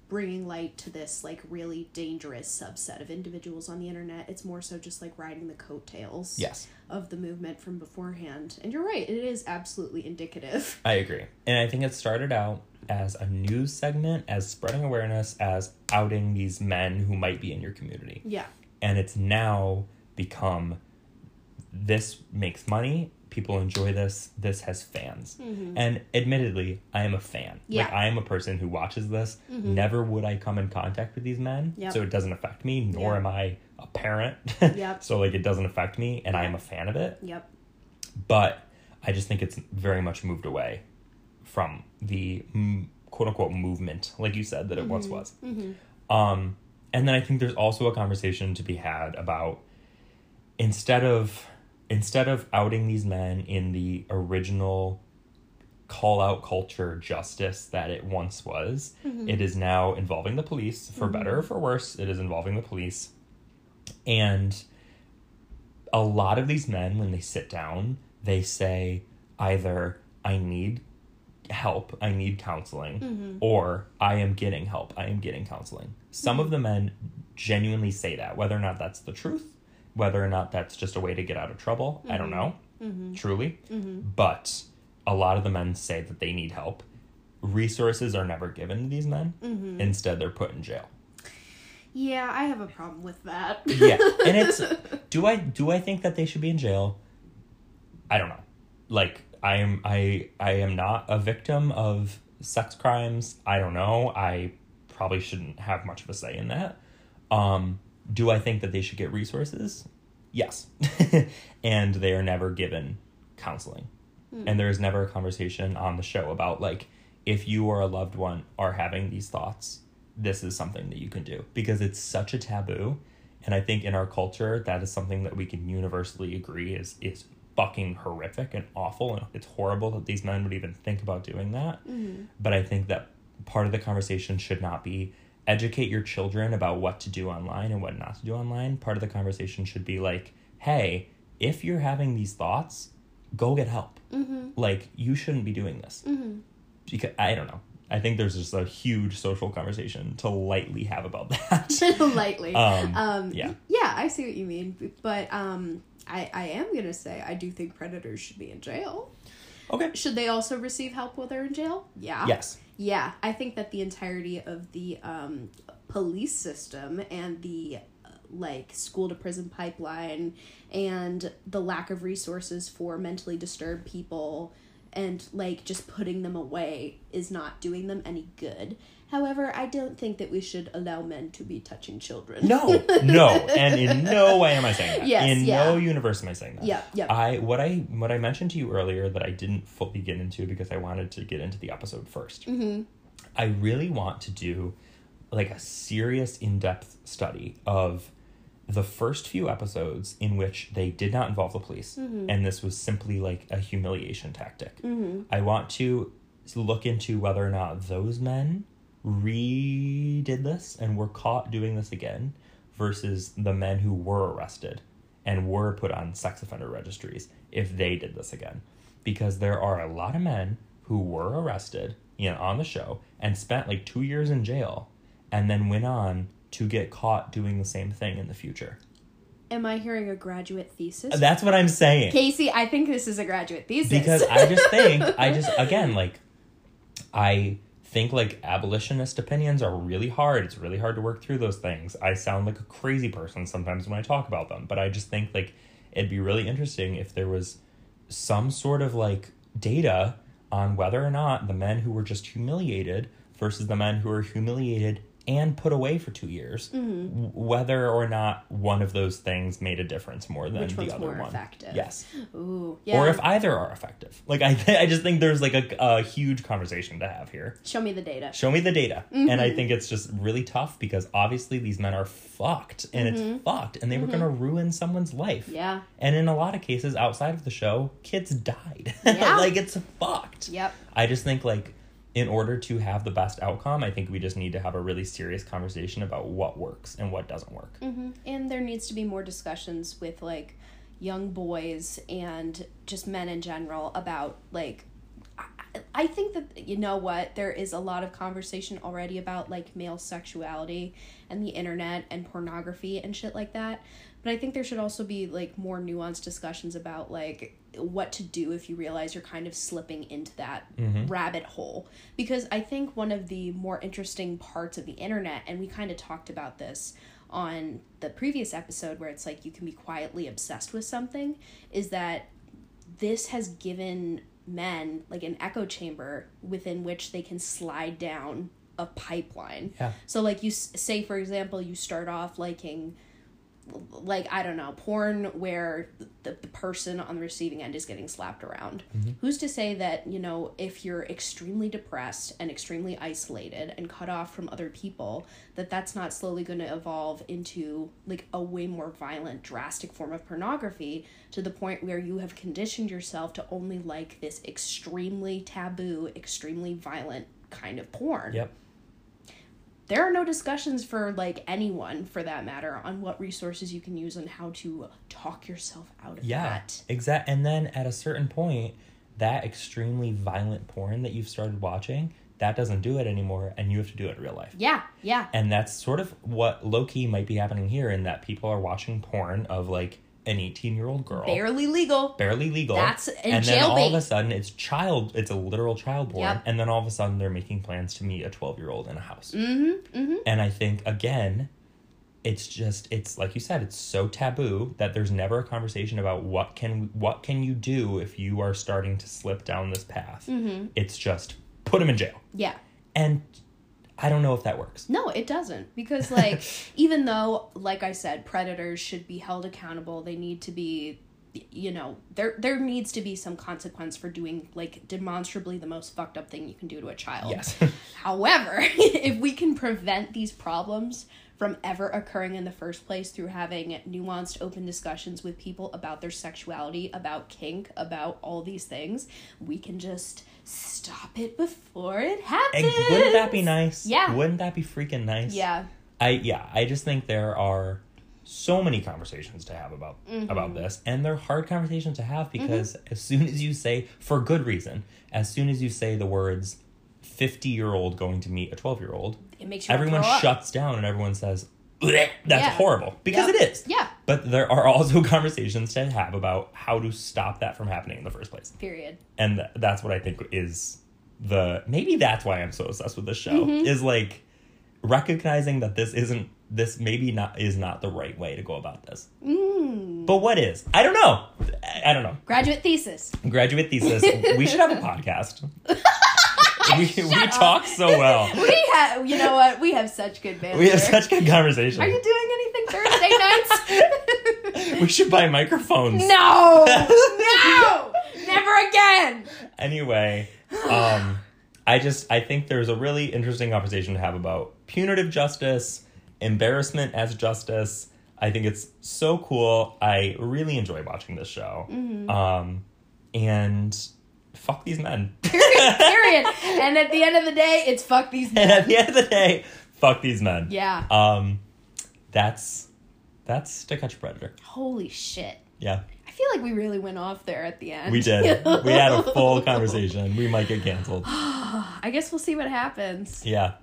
bringing light to this like really dangerous subset of individuals on the internet, it's more so just like riding the coattails of the movement from beforehand. And you're right, it is absolutely indicative. I agree. And I think it started out as a news segment, as spreading awareness, as outing these men who might be in your community. Yeah. And it's now become, this makes money, people enjoy this has fans. And admittedly, I am a fan. Like, I am a person who watches this. Never would I come in contact with these men, so it doesn't affect me, nor am I a parent. So like, it doesn't affect me, and I am a fan of it. But I just think it's very much moved away from the quote-unquote movement, like you said, that it once was. And then I think there's also a conversation to be had about, instead of outing these men in the original call-out culture justice that it once was, it is now involving the police, for better or for worse. It is involving the police. And a lot of these men, when they sit down, they say either, "I need help, I need counseling," or "I am getting help, I am getting counseling." Some of the men genuinely say that, whether or not that's the truth, whether or not that's just a way to get out of trouble, I don't know, truly. But a lot of the men say that they need help. Resources are never given to these men. Instead, they're put in jail. Yeah, I have a problem with that. And it's, do I think that they should be in jail? I don't know. Like, I am not a victim of sex crimes. I don't know. I probably shouldn't have much of a say in that. Do I think that they should get resources? Yes. And they are never given counseling. And there is never a conversation on the show about, like, if you or a loved one are having these thoughts, this is something that you can do. Because it's such a taboo. And I think in our culture, that is something that we can universally agree is fucking horrific and awful. And it's horrible that these men would even think about doing that. But I think that part of the conversation should not be, educate your children about what to do online and what not to do online. Part of the conversation should be like, hey, if you're having these thoughts, go get help. Like, you shouldn't be doing this. Because, I don't know. I think there's just a huge social conversation to lightly have about that. Lightly. Yeah, I see what you mean. But I am going to say, I do think predators should be in jail. Okay. Should they also receive help while they're in jail? Yeah. Yes. Yeah, I think that the entirety of the police system and the like school to prison pipeline and the lack of resources for mentally disturbed people, and like just putting them away is not doing them any good. However, I don't think that we should allow men to be touching children. No. And in no way am I saying that. No universe am I saying that. Yeah. What I mentioned to you earlier that I didn't fully get into because I wanted to get into the episode first. Mm-hmm. I really want to do like a serious in-depth study of the first few episodes in which they did not involve the police. Mm-hmm. And this was simply like a humiliation tactic. Mm-hmm. I want to look into whether or not those men redid this and were caught doing this again versus the men who were arrested and were put on sex offender registries if they did this again, because there are a lot of men who were arrested, you know, on the show and spent like 2 years in jail and then went on to get caught doing the same thing in the future. Am I hearing a graduate thesis? That's what I'm saying, Casey. I think this is a graduate thesis, because I think like abolitionist opinions are really hard. It's really hard to work through those things. I sound like a crazy person sometimes when I talk about them, but I just think like it'd be really interesting if there was some sort of like data on whether or not the men who were just humiliated versus the men who were humiliated and put away for 2 years, mm-hmm. whether or not one of those things made a difference more than the other one. Which one's more effective? Yes. Ooh, yeah. Or if either are effective. Like, I just think there's, like, a huge conversation to have here. Show me the data. Mm-hmm. And I think it's just really tough because, obviously, these men are fucked. And mm-hmm. it's fucked. And they mm-hmm. were going to ruin someone's life. Yeah. And in a lot of cases, outside of the show, kids died. Yeah. Like, it's fucked. Yep. I just think, like, in order to have the best outcome, I think we just need to have a really serious conversation about what works and what doesn't work. Mm-hmm. And there needs to be more discussions with, like, young boys and just men in general about, like, I think that, you know what, there is a lot of conversation already about, like, male sexuality and the internet and pornography and shit like that. But I think there should also be, like, more nuanced discussions about, like, what to do if you realize you're kind of slipping into that mm-hmm. rabbit hole. Because I think one of the more interesting parts of the internet, and we kind of talked about this on the previous episode where it's like you can be quietly obsessed with something, is that this has given men like an echo chamber within which they can slide down a pipeline. Yeah. So like you say, for example, you start off liking, like, I don't know, porn where the person on the receiving end is getting slapped around. Mm-hmm. Who's to say that, you know, if you're extremely depressed and extremely isolated and cut off from other people, that that's not slowly going to evolve into, like, a way more violent, drastic form of pornography to the point where you have conditioned yourself to only like this extremely taboo, extremely violent kind of porn. Yep. There are no discussions for, like, anyone, for that matter, on what resources you can use and how to talk yourself out of that. Yeah, exactly. And then at a certain point, that extremely violent porn that you've started watching, that doesn't do it anymore, and you have to do it in real life. Yeah. And that's sort of what low-key might be happening here, in that people are watching porn of, like, an 18-year-old girl. Barely legal. That's in jail bait. And then all of a sudden, it's a literal child born. Yep. And then all of a sudden, they're making plans to meet a 12-year-old in a house. Mm-hmm, mm-hmm. And I think, again, it's like you said, it's so taboo that there's never a conversation about what can you do if you are starting to slip down this path. Mm-hmm. It's just put them in jail. Yeah. And I don't know if that works. No, it doesn't. Because, like, even though, like I said, predators should be held accountable, they need to be, you know, there needs to be some consequence for doing, like, demonstrably the most fucked up thing you can do to a child. Yes. However, if we can prevent these problems from ever occurring in the first place through having nuanced, open discussions with people about their sexuality, about kink, about all these things, we can just stop it before it happens. And wouldn't that be nice? Yeah. Wouldn't that be freaking nice? Yeah. I just think there are so many conversations to have about this, and they're hard conversations to have because mm-hmm. as soon as you say, for good reason, as soon as you say the words 50-year-old going to meet a 12-year-old, it makes you everyone shuts down and everyone says, that's horrible. Because it is. Yeah. But there are also conversations to have about how to stop that from happening in the first place. Period. And that's what I think is maybe that's why I'm so obsessed with this show, mm-hmm. is like recognizing that this isn't this maybe not is not the right way to go about this. Mm. But what is? I don't know. I don't know. Graduate thesis. Graduate thesis. We should have a podcast. We talk so well. We have, you know what? We have such good banter. We have such good conversation. Are you doing anything Thursday nights? We should buy microphones. No, no, never again. Anyway, I think there's a really interesting conversation to have about punitive justice, embarrassment as justice. I think it's so cool. I really enjoy watching this show. Mm-hmm. And fuck these men. Period. And at the end of the day, it's fuck these men. And at the end of the day, fuck these men. Yeah. That's To Catch a Predator. Holy shit. Yeah. I feel like we really went off there at the end. We did. We had a full conversation. We might get canceled. I guess we'll see what happens. Yeah.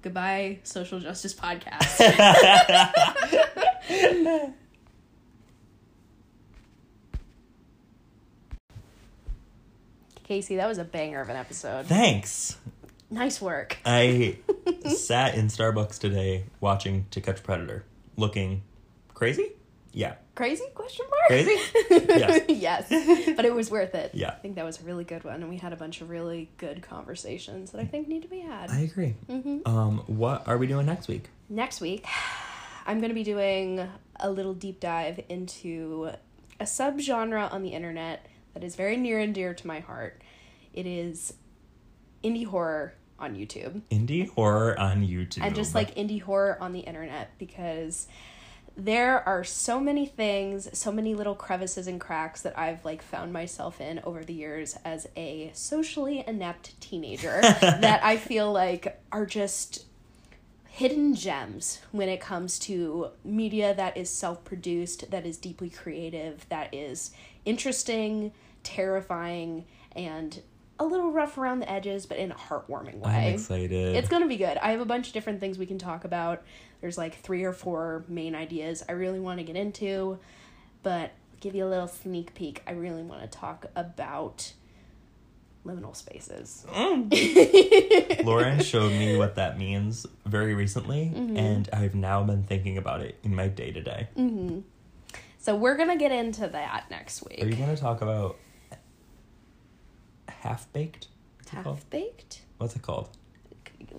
Goodbye, Social Justice Podcast. Casey, that was a banger of an episode. Thanks. Nice work. I sat in Starbucks today watching To Catch a Predator, looking crazy? Yeah. Crazy? Question mark? Crazy? Yes. Yes. But it was worth it. Yeah. I think that was a really good one, and we had a bunch of really good conversations that I think need to be had. I agree. Mm-hmm. What are we doing next week? Next week, I'm going to be doing a little deep dive into a subgenre on the internet that is very near and dear to my heart. It is indie horror on YouTube. Indie horror on YouTube. And just like indie horror on the internet, because there are so many things, so many little crevices and cracks that I've like found myself in over the years as a socially inept teenager that I feel like are just hidden gems when it comes to media that is self-produced, that is deeply creative, that is interesting, terrifying, and a little rough around the edges, but in a heartwarming way. I'm excited. It's going to be good. I have a bunch of different things we can talk about. There's like 3 or 4 main ideas I really want to get into, but I'll give you a little sneak peek. I really want to talk about liminal spaces. Mm. Lauren showed me what that means very recently, mm-hmm. and I've now been thinking about it in my day-to-day. Mm-hmm. So we're going to get into that next week. Are you going to talk about Half-Baked? Half-Baked? What's it called?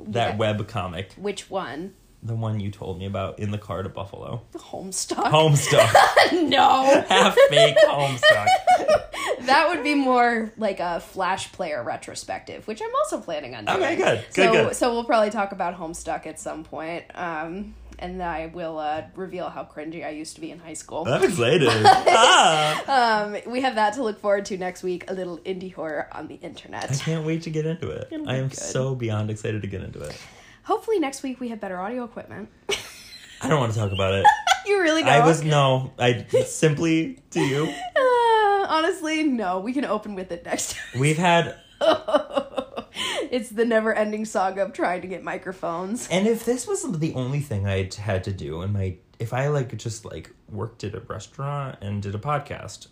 That web comic. Which one? The one you told me about in the car to Buffalo. Homestuck. Homestuck. No. Half-Baked Homestuck. That would be more like a Flash Player retrospective, which I'm also planning on doing. Okay, good. Good. So we'll probably talk about Homestuck at some point. And I will reveal how cringy I used to be in high school. I'm excited. We have that to look forward to next week, a little indie horror on the internet. I can't wait to get into it. I am so beyond excited to get into it. Hopefully next week we have better audio equipment. I don't want to talk about it. You really don't? I simply to you. Honestly, no. We can open with it next time. We've had... It's the never-ending saga of trying to get microphones. And if this was the only thing I had to do, and if I worked at a restaurant and did a podcast,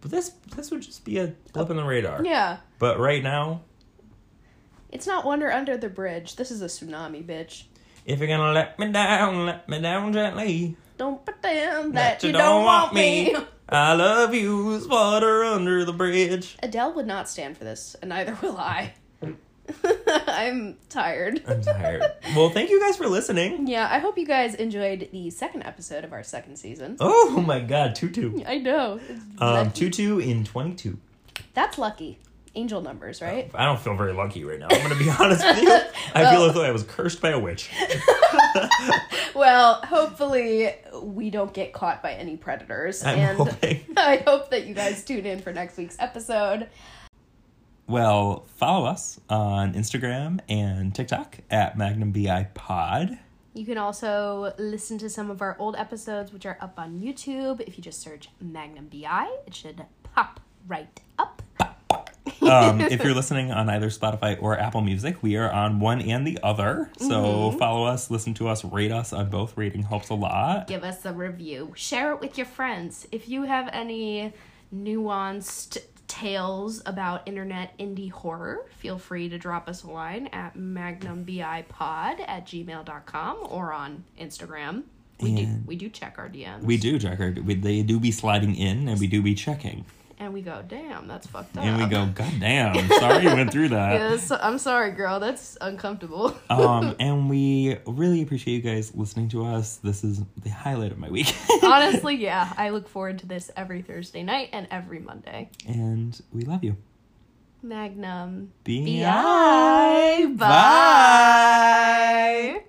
this would just be a blip on the radar. Yeah. But right now, it's not Wonder Under the Bridge. This is a tsunami, bitch. If you're gonna let me down gently. Don't pretend that you don't want me. I love you is water under the bridge. Adele would not stand for this, and neither will I. I'm tired. Well, thank you guys for listening. Yeah, I hope you guys enjoyed the second episode of our second season. Oh my god, Tutu. I know. Tutu in 22. That's lucky. Angel numbers, right? I don't feel very lucky right now. I'm going to be honest with you. I feel as though I was cursed by a witch. Well, hopefully we don't get caught by any predators. I'm hoping. I hope that you guys tune in for next week's episode. Well, follow us on Instagram and TikTok at Magnum BI Pod. You can also listen to some of our old episodes, which are up on YouTube. If you just search Magnum BI, it should pop right up. If you're listening on either Spotify or Apple Music, we are on one and the other. So Follow us, listen to us, rate us on both. Rating helps a lot. Give us a review. Share it with your friends. If you have any nuanced tales about internet indie horror, feel free to drop us a line at magnumbipod@gmail.com or on Instagram. We do check our DMs. We do check our DMs. They do be sliding in, and we do be checking. And we go, damn, that's fucked up. And we go, god damn, sorry you went through that. Yes, I'm sorry, girl. That's uncomfortable. And we really appreciate you guys listening to us. This is the highlight of my week. Honestly, yeah. I look forward to this every Thursday night and every Monday. And we love you. Magnum BI. Bye. Bye.